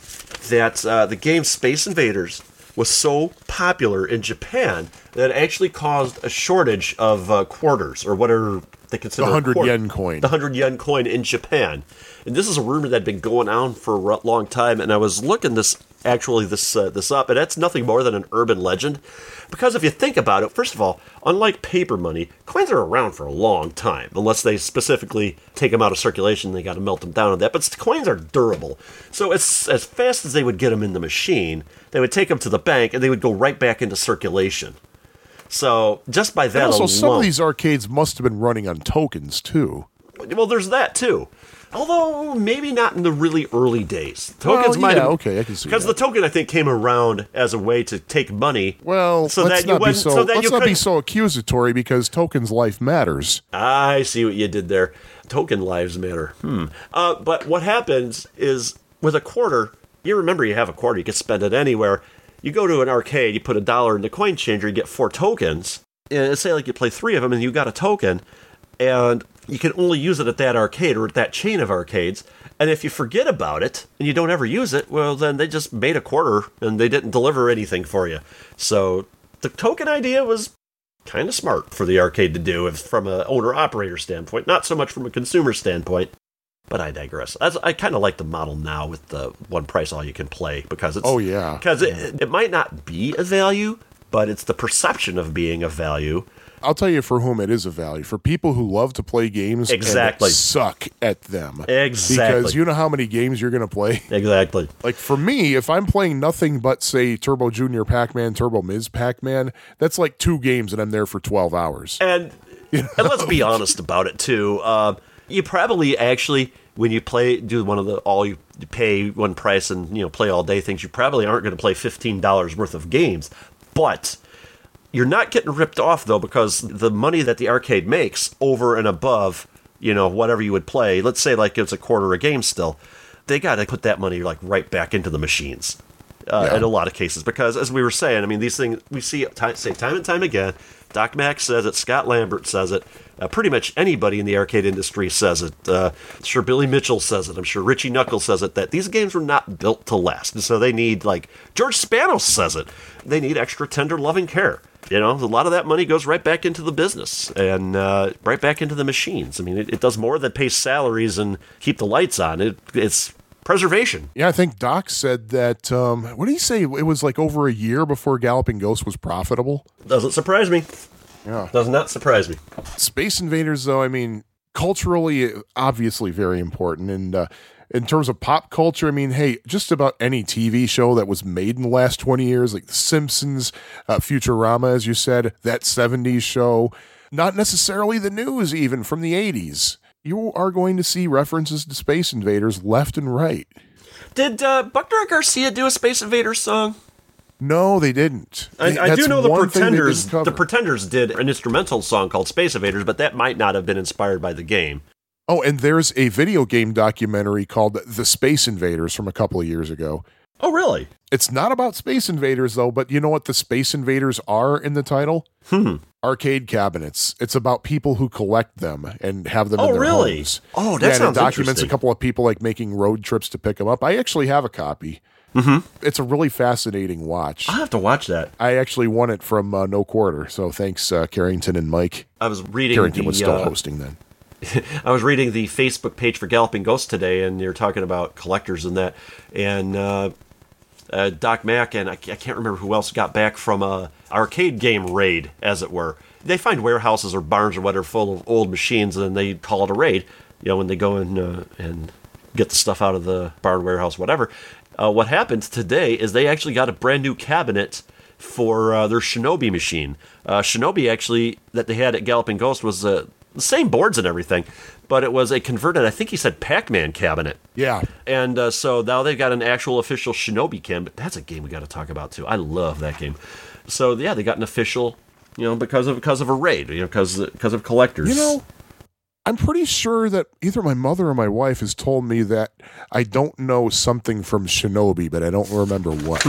that the game Space Invaders was so popular in Japan that it actually caused a shortage of quarters, or whatever they consider the 100 yen coin. The 100 yen coin in Japan. And this is a rumor that had been going on for a long time, and I was looking this up, and that's nothing more than an urban legend. Because if you think about it, first of all, unlike paper money, coins are around for a long time, unless they specifically take them out of circulation and they got to melt them down and that. But coins are durable. So as fast as they would get them in the machine, they would take them to the bank and they would go right back into circulation. So just by that alone. And also, some of these arcades must have been running on tokens, too. Well, there's that, too. Although, maybe not in the really early days. Tokens might have... okay, I can see that. Because the token, I think, came around as a way to take money. Well, let's not be so accusatory, because tokens' life matters. I see what you did there. Token lives matter. But what happens is, with a quarter, you remember you have a quarter, you can spend it anywhere. You go to an arcade, you put $1 in the coin changer, you get 4 tokens. And say, like, you play 3 of them, and you got a token, and... you can only use it at that arcade or at that chain of arcades. And if you forget about it and you don't ever use it, well, then they just made a quarter and they didn't deliver anything for you. So the token idea was kind of smart for the arcade to do from an owner-operator standpoint, not so much from a consumer standpoint. But I digress. I kind of like the model now with the one price all you can play, because it's... oh, yeah. Because it might not be a value, but it's the perception of being a value. I'll tell you for whom it is a value. For people who love to play games and suck at them. Exactly. Because you know how many games you're going to play? Exactly. Like for me, if I'm playing nothing but, say, Turbo Junior Pac-Man, Turbo Ms. Pac-Man, that's like 2 games and I'm there for 12 hours. And let's be honest about it, too. You probably actually, when you play, do one of the all you pay one price and play all day things, you probably aren't going to play $15 worth of games. But... you're not getting ripped off, though, because the money that the arcade makes over and above, whatever you would play, let's say like it's a quarter a game still, they got to put that money like right back into the machines in a lot of cases. Because as we were saying, I mean, these things we see time and time again. Doc Mack says it. Scott Lambert says it. Pretty much anybody in the arcade industry says it. I'm sure Billy Mitchell says it. I'm sure Richie Knuckles says it, that these games were not built to last. And so they need, like, George Spanos says it. They need extra tender, loving care. A lot of that money goes right back into the business and right back into the machines. I mean, it does more than pay salaries and keep the lights on. It's preservation. Yeah, I think Doc said that, what did he say? It was like over a year before Galloping Ghost was profitable. Doesn't surprise me. Yeah. Does not surprise me. Space Invaders, though, I mean, culturally, obviously very important. And in terms of pop culture, I mean, hey, just about any TV show that was made in the last 20 years, like The Simpsons, Futurama, as you said, that 70s show, not necessarily the news even from the 80s. You are going to see references to Space Invaders left and right. Did Buckner Garcia do a Space Invaders song? No, they didn't. I do know the Pretenders did an instrumental song called Space Invaders, but that might not have been inspired by the game. Oh, and there's a video game documentary called The Space Invaders from a couple of years ago. Oh, really? It's not about Space Invaders, though, but you know what the Space Invaders are in the title? Arcade cabinets. It's about people who collect them and have them in their homes. Oh, really? Oh, that sounds interesting. And it documents a couple of people like making road trips to pick them up. I actually have a copy. It's a really fascinating watch. I'll have to watch that. I actually won it from No Quarter, so thanks, Carrington and Mike. I was reading Carrington was still hosting then. I was reading the Facebook page for Galloping Ghost today, and you're talking about collectors and that, and Doc Mack and I can't remember who else got back from a arcade game raid, as it were. They find warehouses or barns or whatever full of old machines, and they call it a raid. When they go in and get the stuff out of the barn, warehouse, whatever. What happened today is they actually got a brand new cabinet for their Shinobi machine. Shinobi, actually, that they had at Galloping Ghost was the same boards and everything, but it was a converted, I think he said, Pac-Man cabinet. Yeah. And so now they've got an actual official Shinobi cabinet. That's a game we got to talk about, too. I love that game. So, yeah, they got an official, because of a raid, because of collectors. I'm pretty sure that either my mother or my wife has told me that I don't know something from Shinobi, but I don't remember what.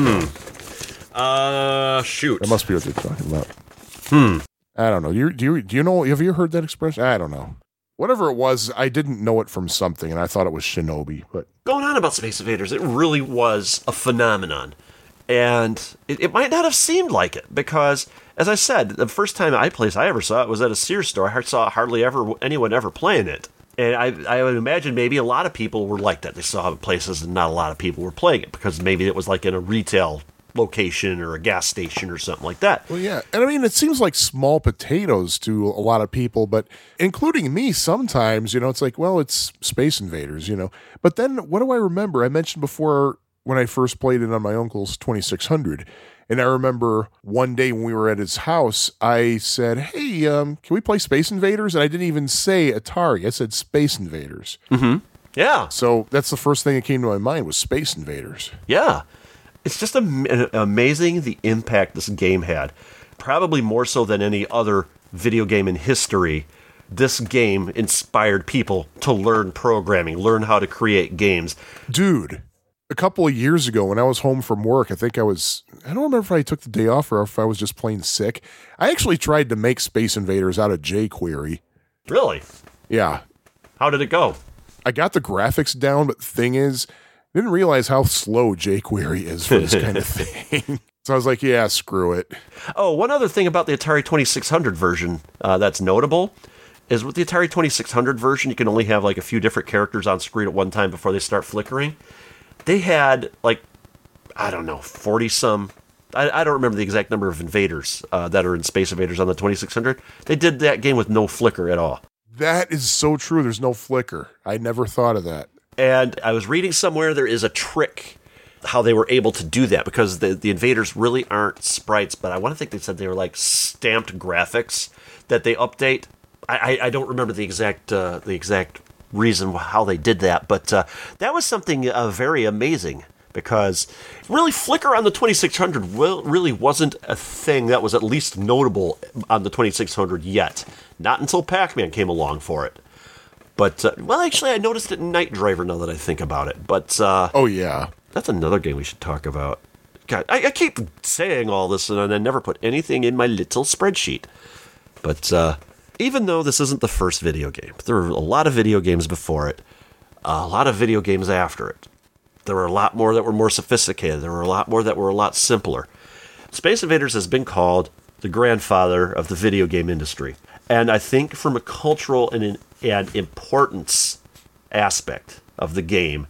Shoot. That must be what you're talking about. I don't know. Do you know? Have you heard that expression? I don't know. Whatever it was, I didn't know it from something, and I thought it was Shinobi. But going on about Space Invaders, it really was a phenomenon. And it might not have seemed like it, because, as I said, the first time I ever saw it was at a Sears store. I saw hardly anyone ever playing it. And I would imagine maybe a lot of people were like that. They saw it places and not a lot of people were playing it, because maybe it was like in a retail location or a gas station or something like that. Well, yeah. And I mean, it seems like small potatoes to a lot of people, but including me sometimes, it's like, well, it's Space Invaders, But then what do I remember? I mentioned before when I first played it on my uncle's 2600. And I remember one day when we were at his house, I said, hey, can we play Space Invaders? And I didn't even say Atari. I said Space Invaders. Mm-hmm. Yeah. So that's the first thing that came to my mind was Space Invaders. Yeah. It's just amazing the impact this game had. Probably more so than any other video game in history, this game inspired people to learn programming, learn how to create games. Dude. A couple of years ago when I was home from work, I don't remember if I took the day off or if I was just plain sick. I actually tried to make Space Invaders out of jQuery. Really? Yeah. How did it go? I got the graphics down, but the thing is, I didn't realize how slow jQuery is for this kind of thing. So I was like, yeah, screw it. Oh, one other thing about the Atari 2600 version that's notable is with the Atari 2600 version, you can only have like a few different characters on screen at one time before they start flickering. They had, 40-some, I don't remember the exact number of invaders that are in Space Invaders on the 2600. They did that game with no flicker at all. That is so true. There's no flicker. I never thought of that. And I was reading somewhere there is a trick how they were able to do that, because the invaders really aren't sprites, but I want to think they said they were, stamped graphics that they update. I don't remember the exact reason how they did that, but that was something very amazing, because really flicker on the 2600 really wasn't a thing that was at least notable on the 2600 yet. Not until Pac-Man came along for it. But, actually, I noticed it in Night Driver now that I think about it. But oh, yeah. That's another game we should talk about. God, I keep saying all this, and I never put anything in my little spreadsheet. But even though this isn't the first video game, there were a lot of video games before it, a lot of video games after it. There were a lot more that were more sophisticated. There were a lot more that were a lot simpler. Space Invaders has been called the grandfather of the video game industry. And I think from a cultural and importance aspect of the game,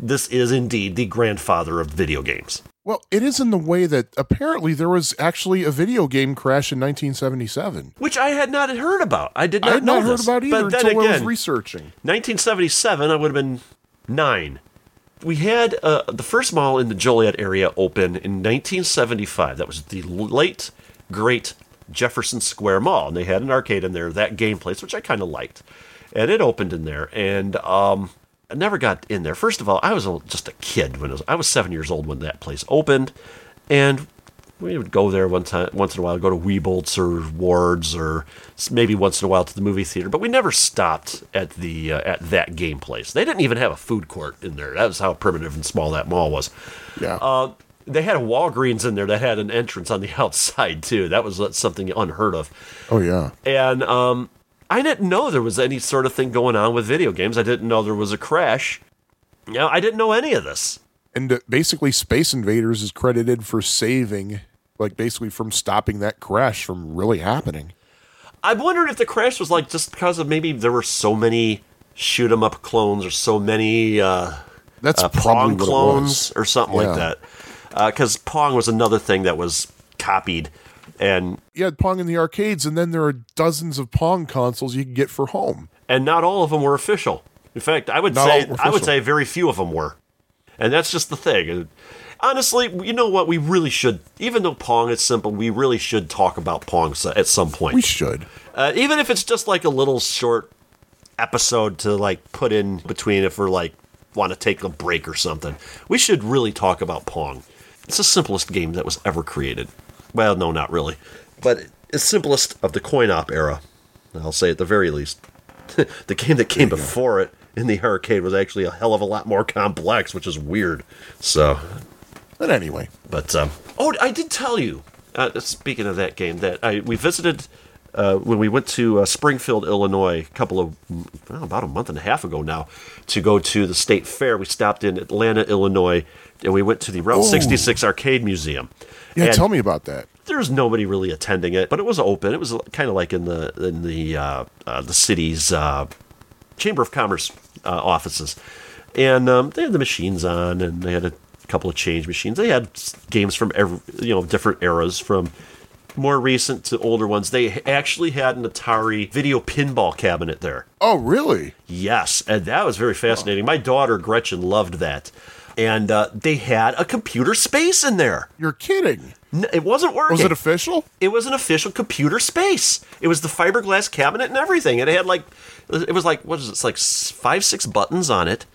this is indeed the grandfather of video games. Well, it is in the way that apparently there was actually a video game crash in 1977. Which I had not heard about. I had not heard about either until I was researching. 1977, I would have been 9. We had the first mall in the Joliet area open in 1975. That was the late, great Jefferson Square Mall. And they had an arcade in there, that game place, which I kind of liked. And it opened in there. And I never got in there. First of all, I was just a kid I was 7 years old when that place opened, and we would go there once in a while, go to Weebolt's or Ward's, or maybe once in a while to the movie theater. But we never stopped at the at that game place. They didn't even have a food court in there. That was how primitive and small that mall was. Yeah. They had a Walgreens in there that had an entrance on the outside too. That was something unheard of. Oh yeah. And I didn't know there was any sort of thing going on with video games. I didn't know there was a crash. I didn't know any of this. And basically, Space Invaders is credited for saving, from stopping that crash from really happening. I wondered if the crash was just because of maybe there were so many shoot 'em up clones or so many Pong clones or something like that. Because Pong was another thing that was copied. And you had Pong in the arcades, and then there are dozens of Pong consoles you can get for home. And not all of them were official. In fact, I would say very few of them were. And that's just the thing. And honestly, you know what? We really should, even though Pong is simple, we really should talk about Pong at some point. We should. Even if it's just a little short episode to put in between if we're want to take a break or something. We should really talk about Pong. It's the simplest game that was ever created. Well, no, not really. But it's simplest of the coin-op era, I'll say at the very least. The game that came before it in the arcade was actually a hell of a lot more complex, which is weird. So, But anyway. But oh, I did tell you, speaking of that game, that we visited when we went to Springfield, Illinois, a couple of, about a month and a half ago now, to go to the state fair. We stopped in Atlanta, Illinois, and we went to the Route 66 Arcade Museum. Yeah, and tell me about that. There's nobody really attending it, but it was open. It was kind of like in the city's Chamber of Commerce offices, and they had the machines on, and they had a couple of change machines. They had games from different eras, from more recent to older ones. They actually had an Atari video pinball cabinet there. Oh, really? Yes, and that was very fascinating. Oh. My daughter Gretchen loved that. And they had a computer space in there. You're kidding. No, it wasn't working. Was it official? It was an official computer space. It was the fiberglass cabinet and everything. And it had like 5-6 buttons on it.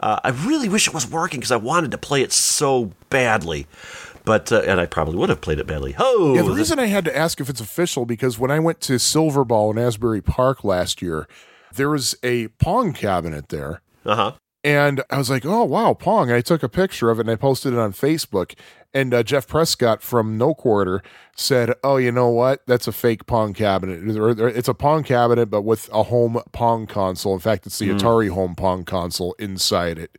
I really wish it was working because I wanted to play it so badly. But and I probably would have played it badly. Oh, yeah, the reason I had to ask if it's official, because when I went to Silverball in Asbury Park last year, there was a Pong cabinet there. Uh-huh. And I was like, oh, wow, Pong. I took a picture of it and I posted it on Facebook. And Jeff Prescott from No Quarter said, oh, you know what? That's a fake Pong cabinet. It's a Pong cabinet, but with a home Pong console. In fact, it's the Atari home Pong console inside it.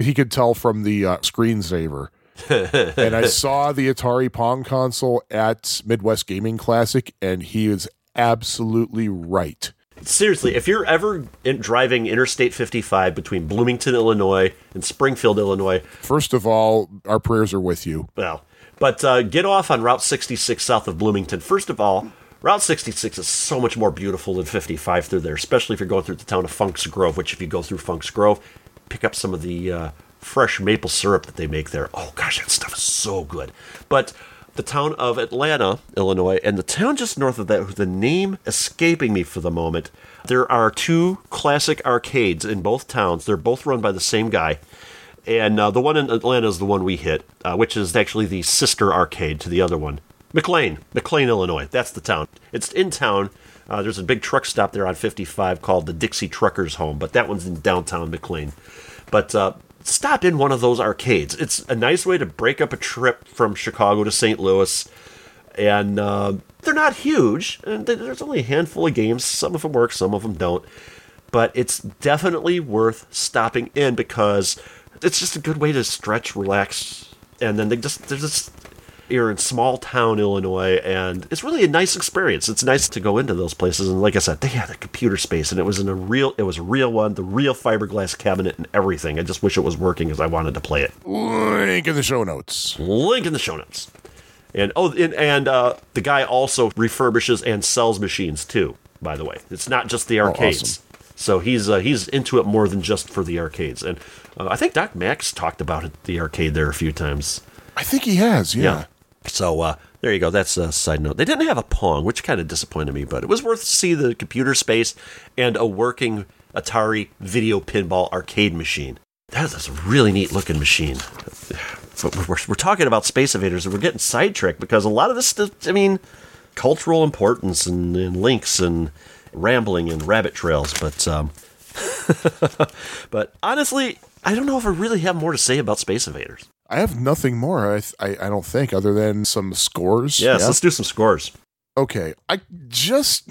He could tell from the screensaver. And I saw the Atari Pong console at Midwest Gaming Classic, and he is absolutely right. Seriously, if you're ever driving Interstate 55 between Bloomington, Illinois, and Springfield, Illinois... First of all, our prayers are with you. Well, but get off on Route 66 south of Bloomington. First of all, Route 66 is so much more beautiful than 55 through there, especially if you're going through the town of Funks Grove, which if you go through Funks Grove, pick up some of the fresh maple syrup that they make there. Oh, gosh, that stuff is so good. But... the town of Atlanta, Illinois, and the town just north of that, the name escaping me for the moment, there are two classic arcades in both towns. They're both run by the same guy. And the one in Atlanta is the one we hit, which is actually the sister arcade to the other one. McLean, Illinois. That's the town. It's in town. There's a big truck stop there on 55 called the Dixie Truckers Home, but that one's in downtown McLean. But... stop in one of those arcades. It's a nice way to break up a trip from Chicago to St. Louis. And they're not huge. And there's only a handful of games. Some of them work, some of them don't. But it's definitely worth stopping in because it's just a good way to stretch, relax. And then you're in small town Illinois, and it's really a nice experience. It's nice to go into those places, and like I said, they had a computer space, and it was a real one, the real fiberglass cabinet and everything. I just wish it was working because I wanted to play it. Link in the show notes. And the guy also refurbishes and sells machines too. By the way, it's not just the arcades. Oh, awesome. So he's into it more than just for the arcades. And I think Doc Max talked about it, the arcade there a few times. I think he has. Yeah. So there you go. That's a side note. They didn't have a Pong, which kind of disappointed me, but it was worth to see the computer space and a working Atari video pinball arcade machine. That is a really neat looking machine. But we're talking about Space Invaders, and we're getting sidetracked because a lot of this stuff, I mean, cultural importance and links and rambling and rabbit trails. But, but honestly, I don't know if I really have more to say about Space Invaders. I have nothing more, I don't think, other than some scores. Yes, yeah. Let's do some scores. Okay. I just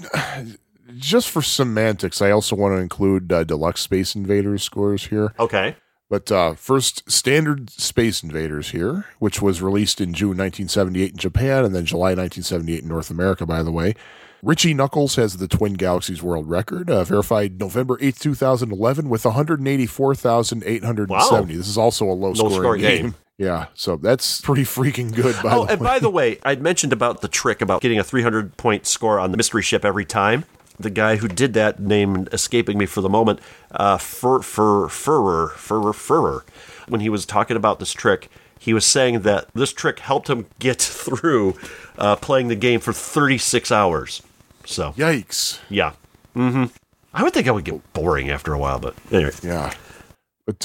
for semantics, I also want to include Deluxe Space Invaders scores here. Okay. But first, Standard Space Invaders here, which was released in June 1978 in Japan and then July 1978 in North America, by the way. Richie Knuckles has the Twin Galaxies world record, verified November 8th, 2011 with 184,870. Wow. This is also a low-scoring game. Yeah, so that's pretty freaking good, by the way, I'd mentioned about the trick about getting a 300-point score on the mystery ship every time. The guy who did that, name escaping me for the moment, Furrer, when he was talking about this trick, he was saying that this trick helped him get through playing the game for 36 hours. So yikes. Yeah. Mm-hmm. I would think I would get boring after a while, but anyway. Yeah. But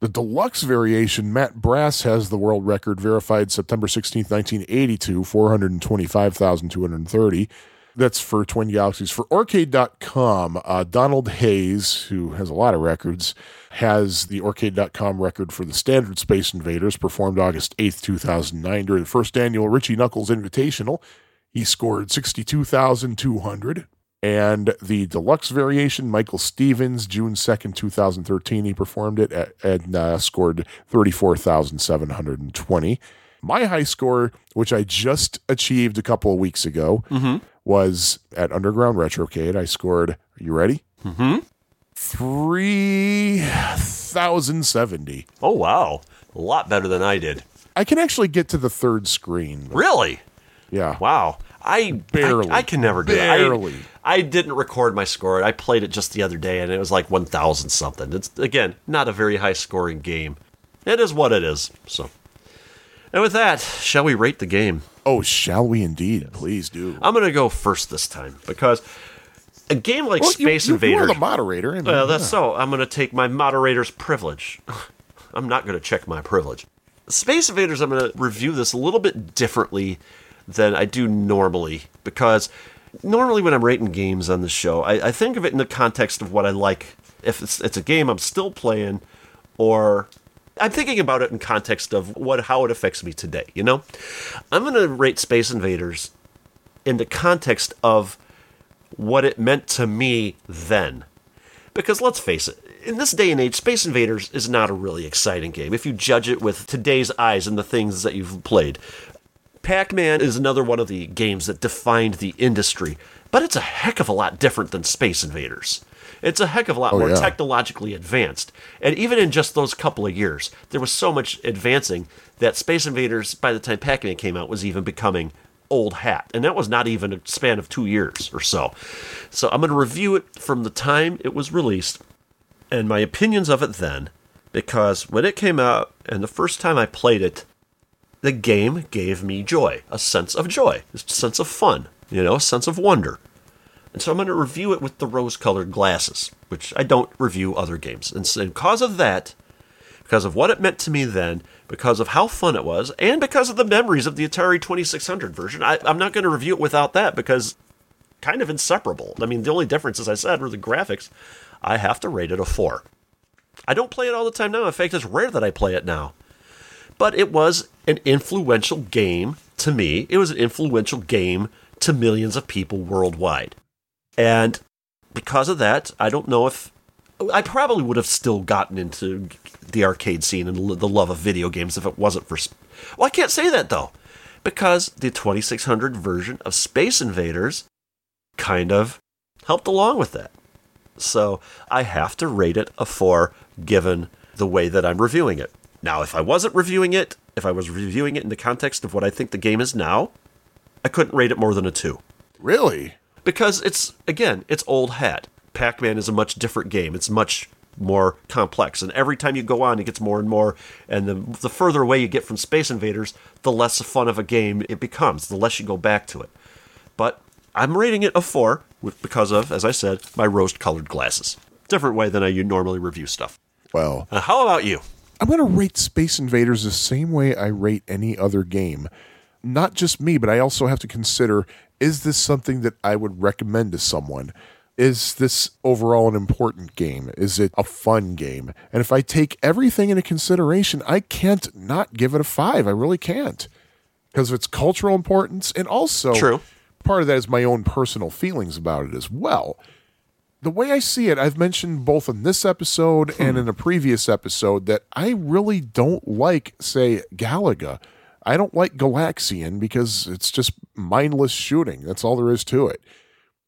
the deluxe variation, Matt Brass has the world record verified September 16th, 1982, 425,230. That's for Twin Galaxies. For Orcade.com, Donald Hayes, who has a lot of records, has the Orcade.com record for the standard Space Invaders, performed August 8th, 2009, during the first annual Richie Knuckles Invitational. He scored 62,200. And the deluxe variation, Michael Stevens, June 2nd, 2013, he performed it and scored 34,720. My high score, which I just achieved a couple of weeks ago, was at Underground Retrocade. I scored, are you ready? 3,070. Oh, wow. A lot better than I did. I can actually get to the third screen. Really? Yeah. Wow. I can never do it. I didn't record my score. I played it just the other day, and it was like 1,000 something. It's, again, not a very high-scoring game. It is what it is, so... And with that, shall we rate the game? Oh, shall we indeed? Please do. I'm going to go first this time because a game like Space Invaders... You're the moderator. So I'm going to take my moderator's privilege. I'm not going to check my privilege. Space Invaders, I'm going to review this a little bit differently than I do normally because normally when I'm rating games on the show, I think of it in the context of what I like. If it's a game I'm still playing or... I'm thinking about it in context of how it affects me today, you know? I'm going to rate Space Invaders in the context of what it meant to me then. Because let's face it, in this day and age, Space Invaders is not a really exciting game if you judge it with today's eyes and the things that you've played. Pac-Man is another one of the games that defined the industry, but it's a heck of a lot different than Space Invaders. It's a heck of a lot more technologically advanced. And even in just those couple of years, there was so much advancing that Space Invaders, by the time Pac-Man came out, was even becoming old hat. And that was not even a span of 2 years or so. So I'm going to review it from the time it was released and my opinions of it then. Because when it came out and the first time I played it, the game gave me joy, a sense of fun, a sense of wonder. And so I'm going to review it with the rose-colored glasses, which I don't review other games. And so because of that, because of what it meant to me then, because of how fun it was, and because of the memories of the Atari 2600 version, I'm not going to review it without that because kind of inseparable. I mean, the only difference, as I said, were the graphics. I have to rate it a 4. I don't play it all the time now. In fact, it's rare that I play it now. But it was an influential game to me. It was an influential game to millions of people worldwide. And because of that, I don't know if... I probably would have still gotten into the arcade scene and the love of video games if it wasn't for... Well, I can't say that, though. Because the 2600 version of Space Invaders kind of helped along with that. So I have to rate it a 4, given the way that I'm reviewing it. Now, if I wasn't reviewing it, if I was reviewing it in the context of what I think the game is now, I couldn't rate it more than a 2. Really? Because it's old hat. Pac-Man is a much different game. It's much more complex. And every time you go on, it gets more and more. And the further away you get from Space Invaders, the less fun of a game it becomes, the less you go back to it. But I'm rating it a 4 because of, as I said, my rose-colored glasses. Different way than I normally review stuff. Well. Now, how about you? I'm going to rate Space Invaders the same way I rate any other game. Not just me, but I also have to consider, is this something that I would recommend to someone? Is this overall an important game? Is it a fun game? And if I take everything into consideration, I can't not give it a 5. I really can't. Because of its cultural importance, and also part of that is my own personal feelings about it as well. The way I see it, I've mentioned both in this episode and in a previous episode that I really don't like, say, Galaga. I don't like Galaxian because it's just mindless shooting. That's all there is to it.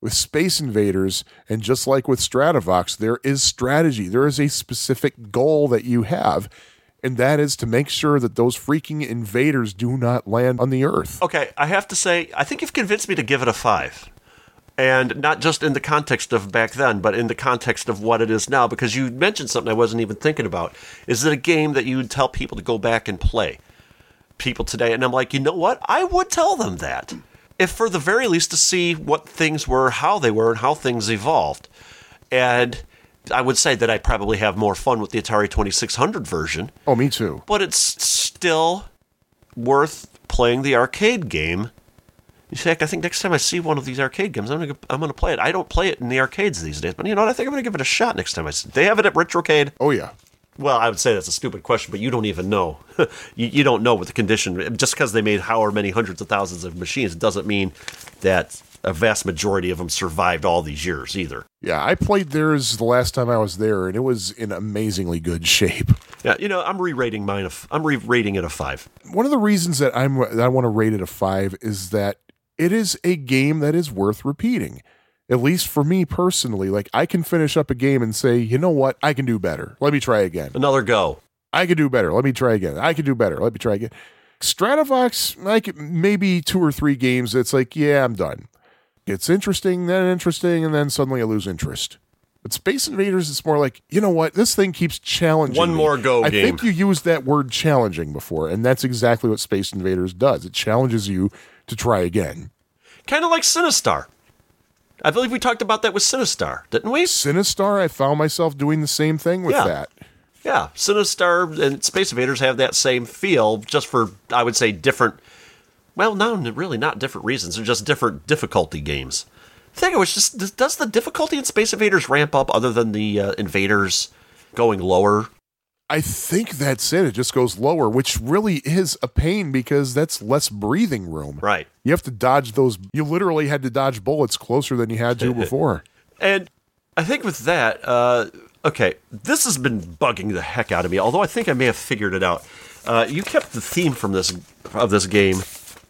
With Space Invaders, and just like with Stratovox, there is strategy. There is a specific goal that you have, and that is to make sure that those freaking invaders do not land on the Earth. Okay, I have to say, I think you've convinced me to give it a 5. And not just in the context of back then, but in the context of what it is now, because you mentioned something I wasn't even thinking about. Is it a game that you would tell people to go back and play? People today, and I'm like, you know what? I would tell them that, if for the very least to see what things were, how they were, and how things evolved. And I would say that I probably have more fun with the Atari 2600 version. Oh, me too. But it's still worth playing the arcade game In fact, I think next time I see one of these arcade games, I'm gonna play it. I don't play it in the arcades these days, but you know what? I think I'm gonna give it a shot next time I see. They have it at Retrocade. Oh yeah. Well, I would say that's a stupid question, but you don't even know. you don't know what the condition. Just because they made however many hundreds of thousands of machines doesn't mean that a vast majority of them survived all these years either. Yeah, I played theirs the last time I was there, and it was in amazingly good shape. Yeah, you know, I'm re-rating mine. I'm re-rating it a 5. One of the reasons that I want to rate it a 5 is that it is a game that is worth repeating. At least for me personally, like I can finish up a game and say, you know what, I can do better. Let me try again. Another go. I can do better. Let me try again. I can do better. Let me try again. Stratovox, like maybe 2 or 3 games, it's like, yeah, I'm done. It's interesting, and then suddenly I lose interest. But Space Invaders, it's more like, you know what, this thing keeps challenging One me. More go I game. I think you used that word challenging before, and that's exactly what Space Invaders does. It challenges you to try again. Kind of like Sinistar. I believe we talked about that with Sinistar, didn't we? Sinistar, I found myself doing the same thing with that. Yeah, Sinistar and Space Invaders have that same feel, just for, I would say, different, well, no, really not different reasons. They're just different difficulty games. The thing was just, does the difficulty in Space Invaders ramp up other than the Invaders going lower? I think that's it. It just goes lower, which really is a pain because that's less breathing room. Right. You have to dodge those. You literally had to dodge bullets closer than you had to before. And I think with that, okay, this has been bugging the heck out of me, although I think I may have figured it out. You kept the theme from this game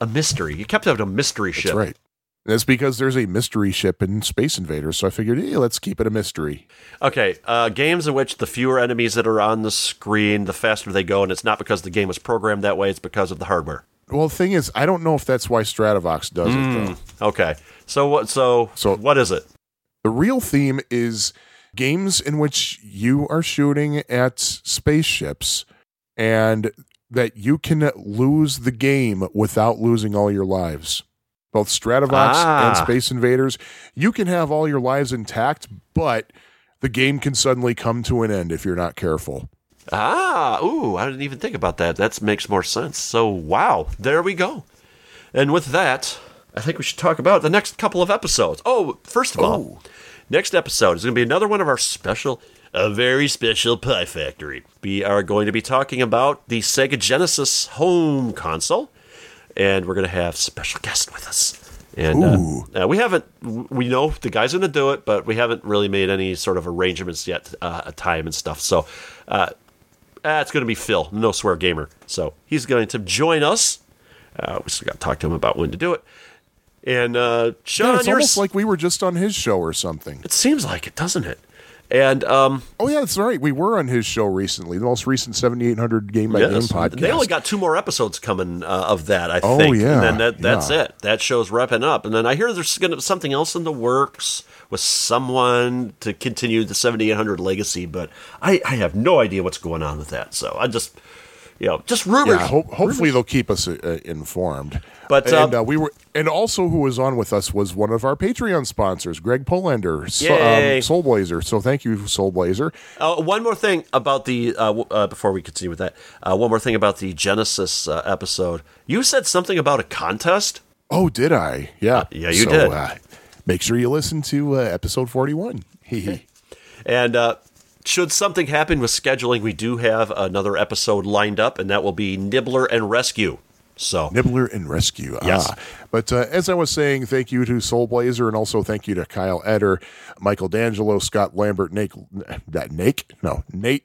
a mystery. You kept having a mystery ship. That's right. That's because there's a mystery ship in Space Invaders, so I figured, hey, let's keep it a mystery. Okay, games in which the fewer enemies that are on the screen, the faster they go, and it's not because the game was programmed that way, it's because of the hardware. Well, the thing is, I don't know if that's why Stratovox does it, though. Okay, so what is it? The real theme is games in which you are shooting at spaceships, and that you can lose the game without losing all your lives. Both Stratovox and Space Invaders, you can have all your lives intact, but the game can suddenly come to an end if you're not careful. I didn't even think about that. That makes more sense. So, wow, there we go. And with that, I think we should talk about the next couple of episodes. Oh, first of all, next episode is going to be another one of our special, a very special Pie Factory. We are going to be talking about the Sega Genesis home console. And we're going to have special guests with us. And we know the guy's going to do it, but we haven't really made any sort of arrangements yet, a time and stuff. So it's going to be Phil, No Swear Gamer. So he's going to join us. We still got to talk to him about when to do it. And Sean, it's almost like we were just on his show or something. It seems like it, doesn't it? And that's right. We were on his show recently, the most recent 7800 Game by Game podcast. They only got 2 more episodes coming of that, I think. Yeah, and then that's it. That show's wrapping up. And then I hear there's going to be something else in the works with someone to continue the 7800 legacy, but I have no idea what's going on with that. So I just, rumors. Yeah, hopefully they'll keep us informed. But and also who was on with us was one of our Patreon sponsors, Greg Polender, Soulblazer. So thank you, Soulblazer. One more thing about the before we continue with that. One more thing about the Genesis episode. You said something about a contest. Oh, did I? Yeah, you did. Make sure you listen to episode 41. Okay. And should something happen with scheduling, we do have another episode lined up, and that will be Nibbler and Rescue. So Nibbler and Rescue. Yes. But as I was saying, thank you to Soulblazer, and also thank you to Kyle Eder, Michael D'Angelo, Scott Lambert, Nate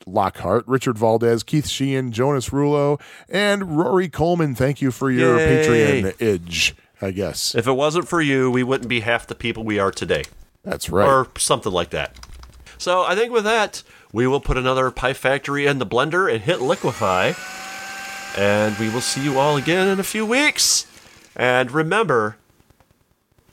Lockhart, Richard Valdez, Keith Sheehan, Jonas Rulo, and Rory Coleman. Thank you for your Patreon edge, I guess. If it wasn't for you, we wouldn't be half the people we are today. That's right. Or something like that. So I think with that, we will put another Pie Factory in the blender and hit liquefy. And we will see you all again in a few weeks. And remember,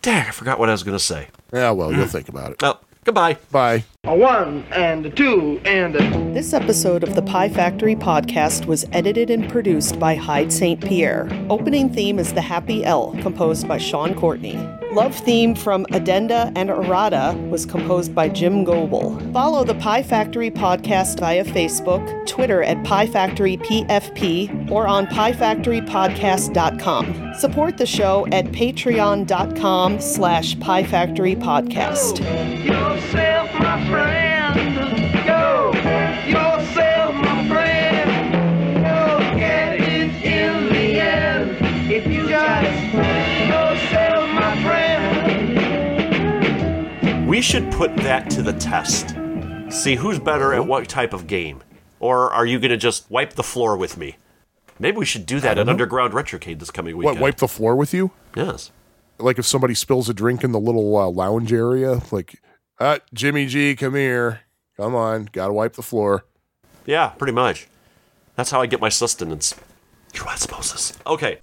dang, I forgot what I was going to say. Yeah, well, you'll think about it. Well, goodbye. Bye. A 1 and a 2 and a... This episode of the Pie Factory podcast was edited and produced by Hyde St. Pierre. Opening theme is The Happy L, composed by Sean Courtney. Love theme from Addenda and Errata was composed by Jim Goebel. Follow the Pie Factory podcast via Facebook, Twitter at PieFactoryPFP or on PieFactoryPodcast.com. Support the show at patreon.com/PieFactoryPodcast. Go yourself, my friend. Go yourself, my friend. Go get it in the end. If you just go yourself, my friend. We should put that to the test. See who's better at what type of game. Or are you going to just wipe the floor with me? Maybe we should do that at Underground Retrocade this coming weekend. What, wipe the floor with you? Yes. Like if somebody spills a drink in the little lounge area, like, Jimmy G, come here. Come on, gotta wipe the floor. Yeah, pretty much. That's how I get my sustenance. Through osmosis. Okay.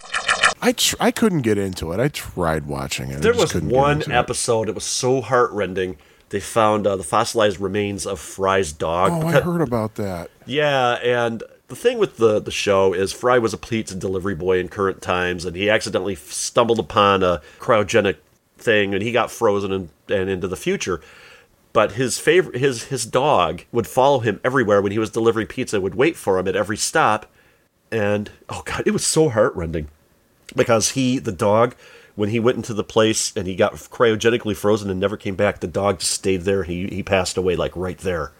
I couldn't get into it. I tried watching it. There was one episode. It was so heart-rending. They found the fossilized remains of Fry's dog. Oh, I heard about that. Yeah, and the thing with the show is Fry was a pizza delivery boy in current times, and he accidentally stumbled upon a cryogenic thing, and he got frozen and into the future. But his favorite, his dog would follow him everywhere when he was delivering pizza, would wait for him at every stop. And, oh, God, it was so heartrending because the dog... When he went into the place and he got cryogenically frozen and never came back, the dog just stayed there. He passed away, like, right there.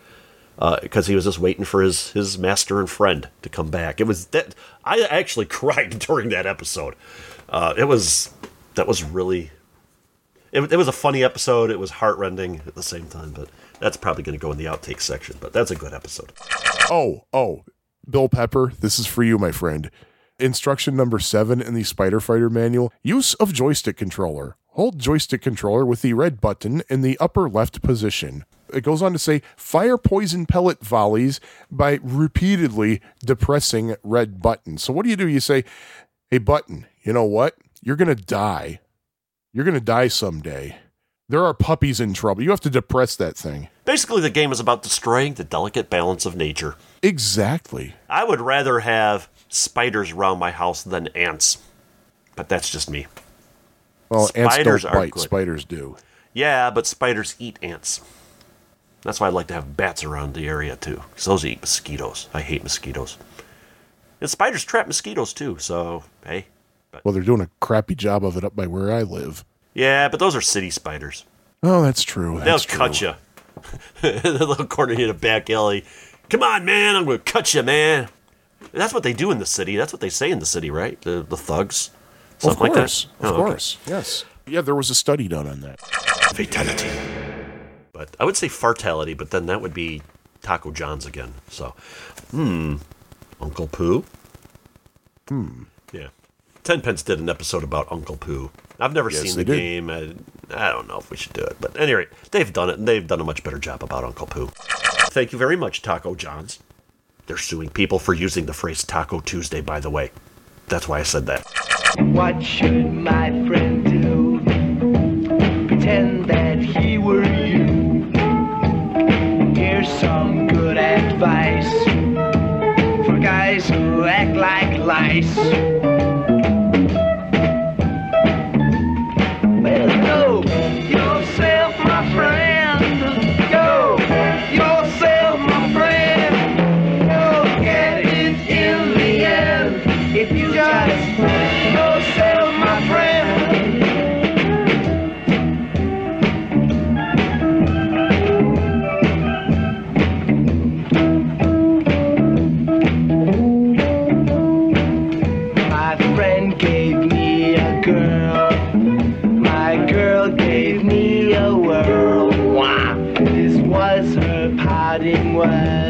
Because he was just waiting for his master and friend to come back. It was that I actually cried during that episode. It was a funny episode. It was heartrending at the same time. But that's probably going to go in the outtake section. But that's a good episode. Oh, Bill Pepper, this is for you, my friend. Instruction number 7 in the Spider Fighter manual, use of joystick controller. Hold joystick controller with the red button in the upper left position. It goes on to say, fire poison pellet volleys by repeatedly depressing red button. So what do? You say, hey, button, you know what? You're going to die. You're going to die someday. There are puppies in trouble. You have to depress that thing. Basically, the game is about destroying the delicate balance of nature. Exactly. I would rather have spiders around my house than ants, but that's just me. Well, spiders don't bite. Good. Spiders do. Yeah, but spiders eat ants. That's why I like to have bats around the area too, because those eat mosquitoes. I hate mosquitoes, and spiders trap mosquitoes too. So hey, well, they're doing a crappy job of it up by where I live. Yeah, but those are city spiders. Oh, that's true. They'll cut you. They'll corner you in a back alley. Come on, man! I'm gonna cut you, man. That's what they do in the city. That's what they say in the city, right? The thugs? Something like that? Of course. Okay. Yes. Yeah, there was a study done on that. Fatality. But I would say fartality, but then that would be Taco John's again. So, Uncle Pooh? Yeah. Tenpence did an episode about Uncle Pooh. I've never seen the game. I don't know if we should do it. But at any rate, they've done it, and they've done a much better job about Uncle Pooh. Thank you very much, Taco John's. They're suing people for using the phrase Taco Tuesday, by the way. That's why I said that. What should my friend do? Pretend that he were you. Here's some good advice for guys who act like lice. Well, go yourself, my friend. Go yourself, my friend. If you just go settle, my friend. My friend gave me a girl. My girl gave me a whirl. This was her parting word.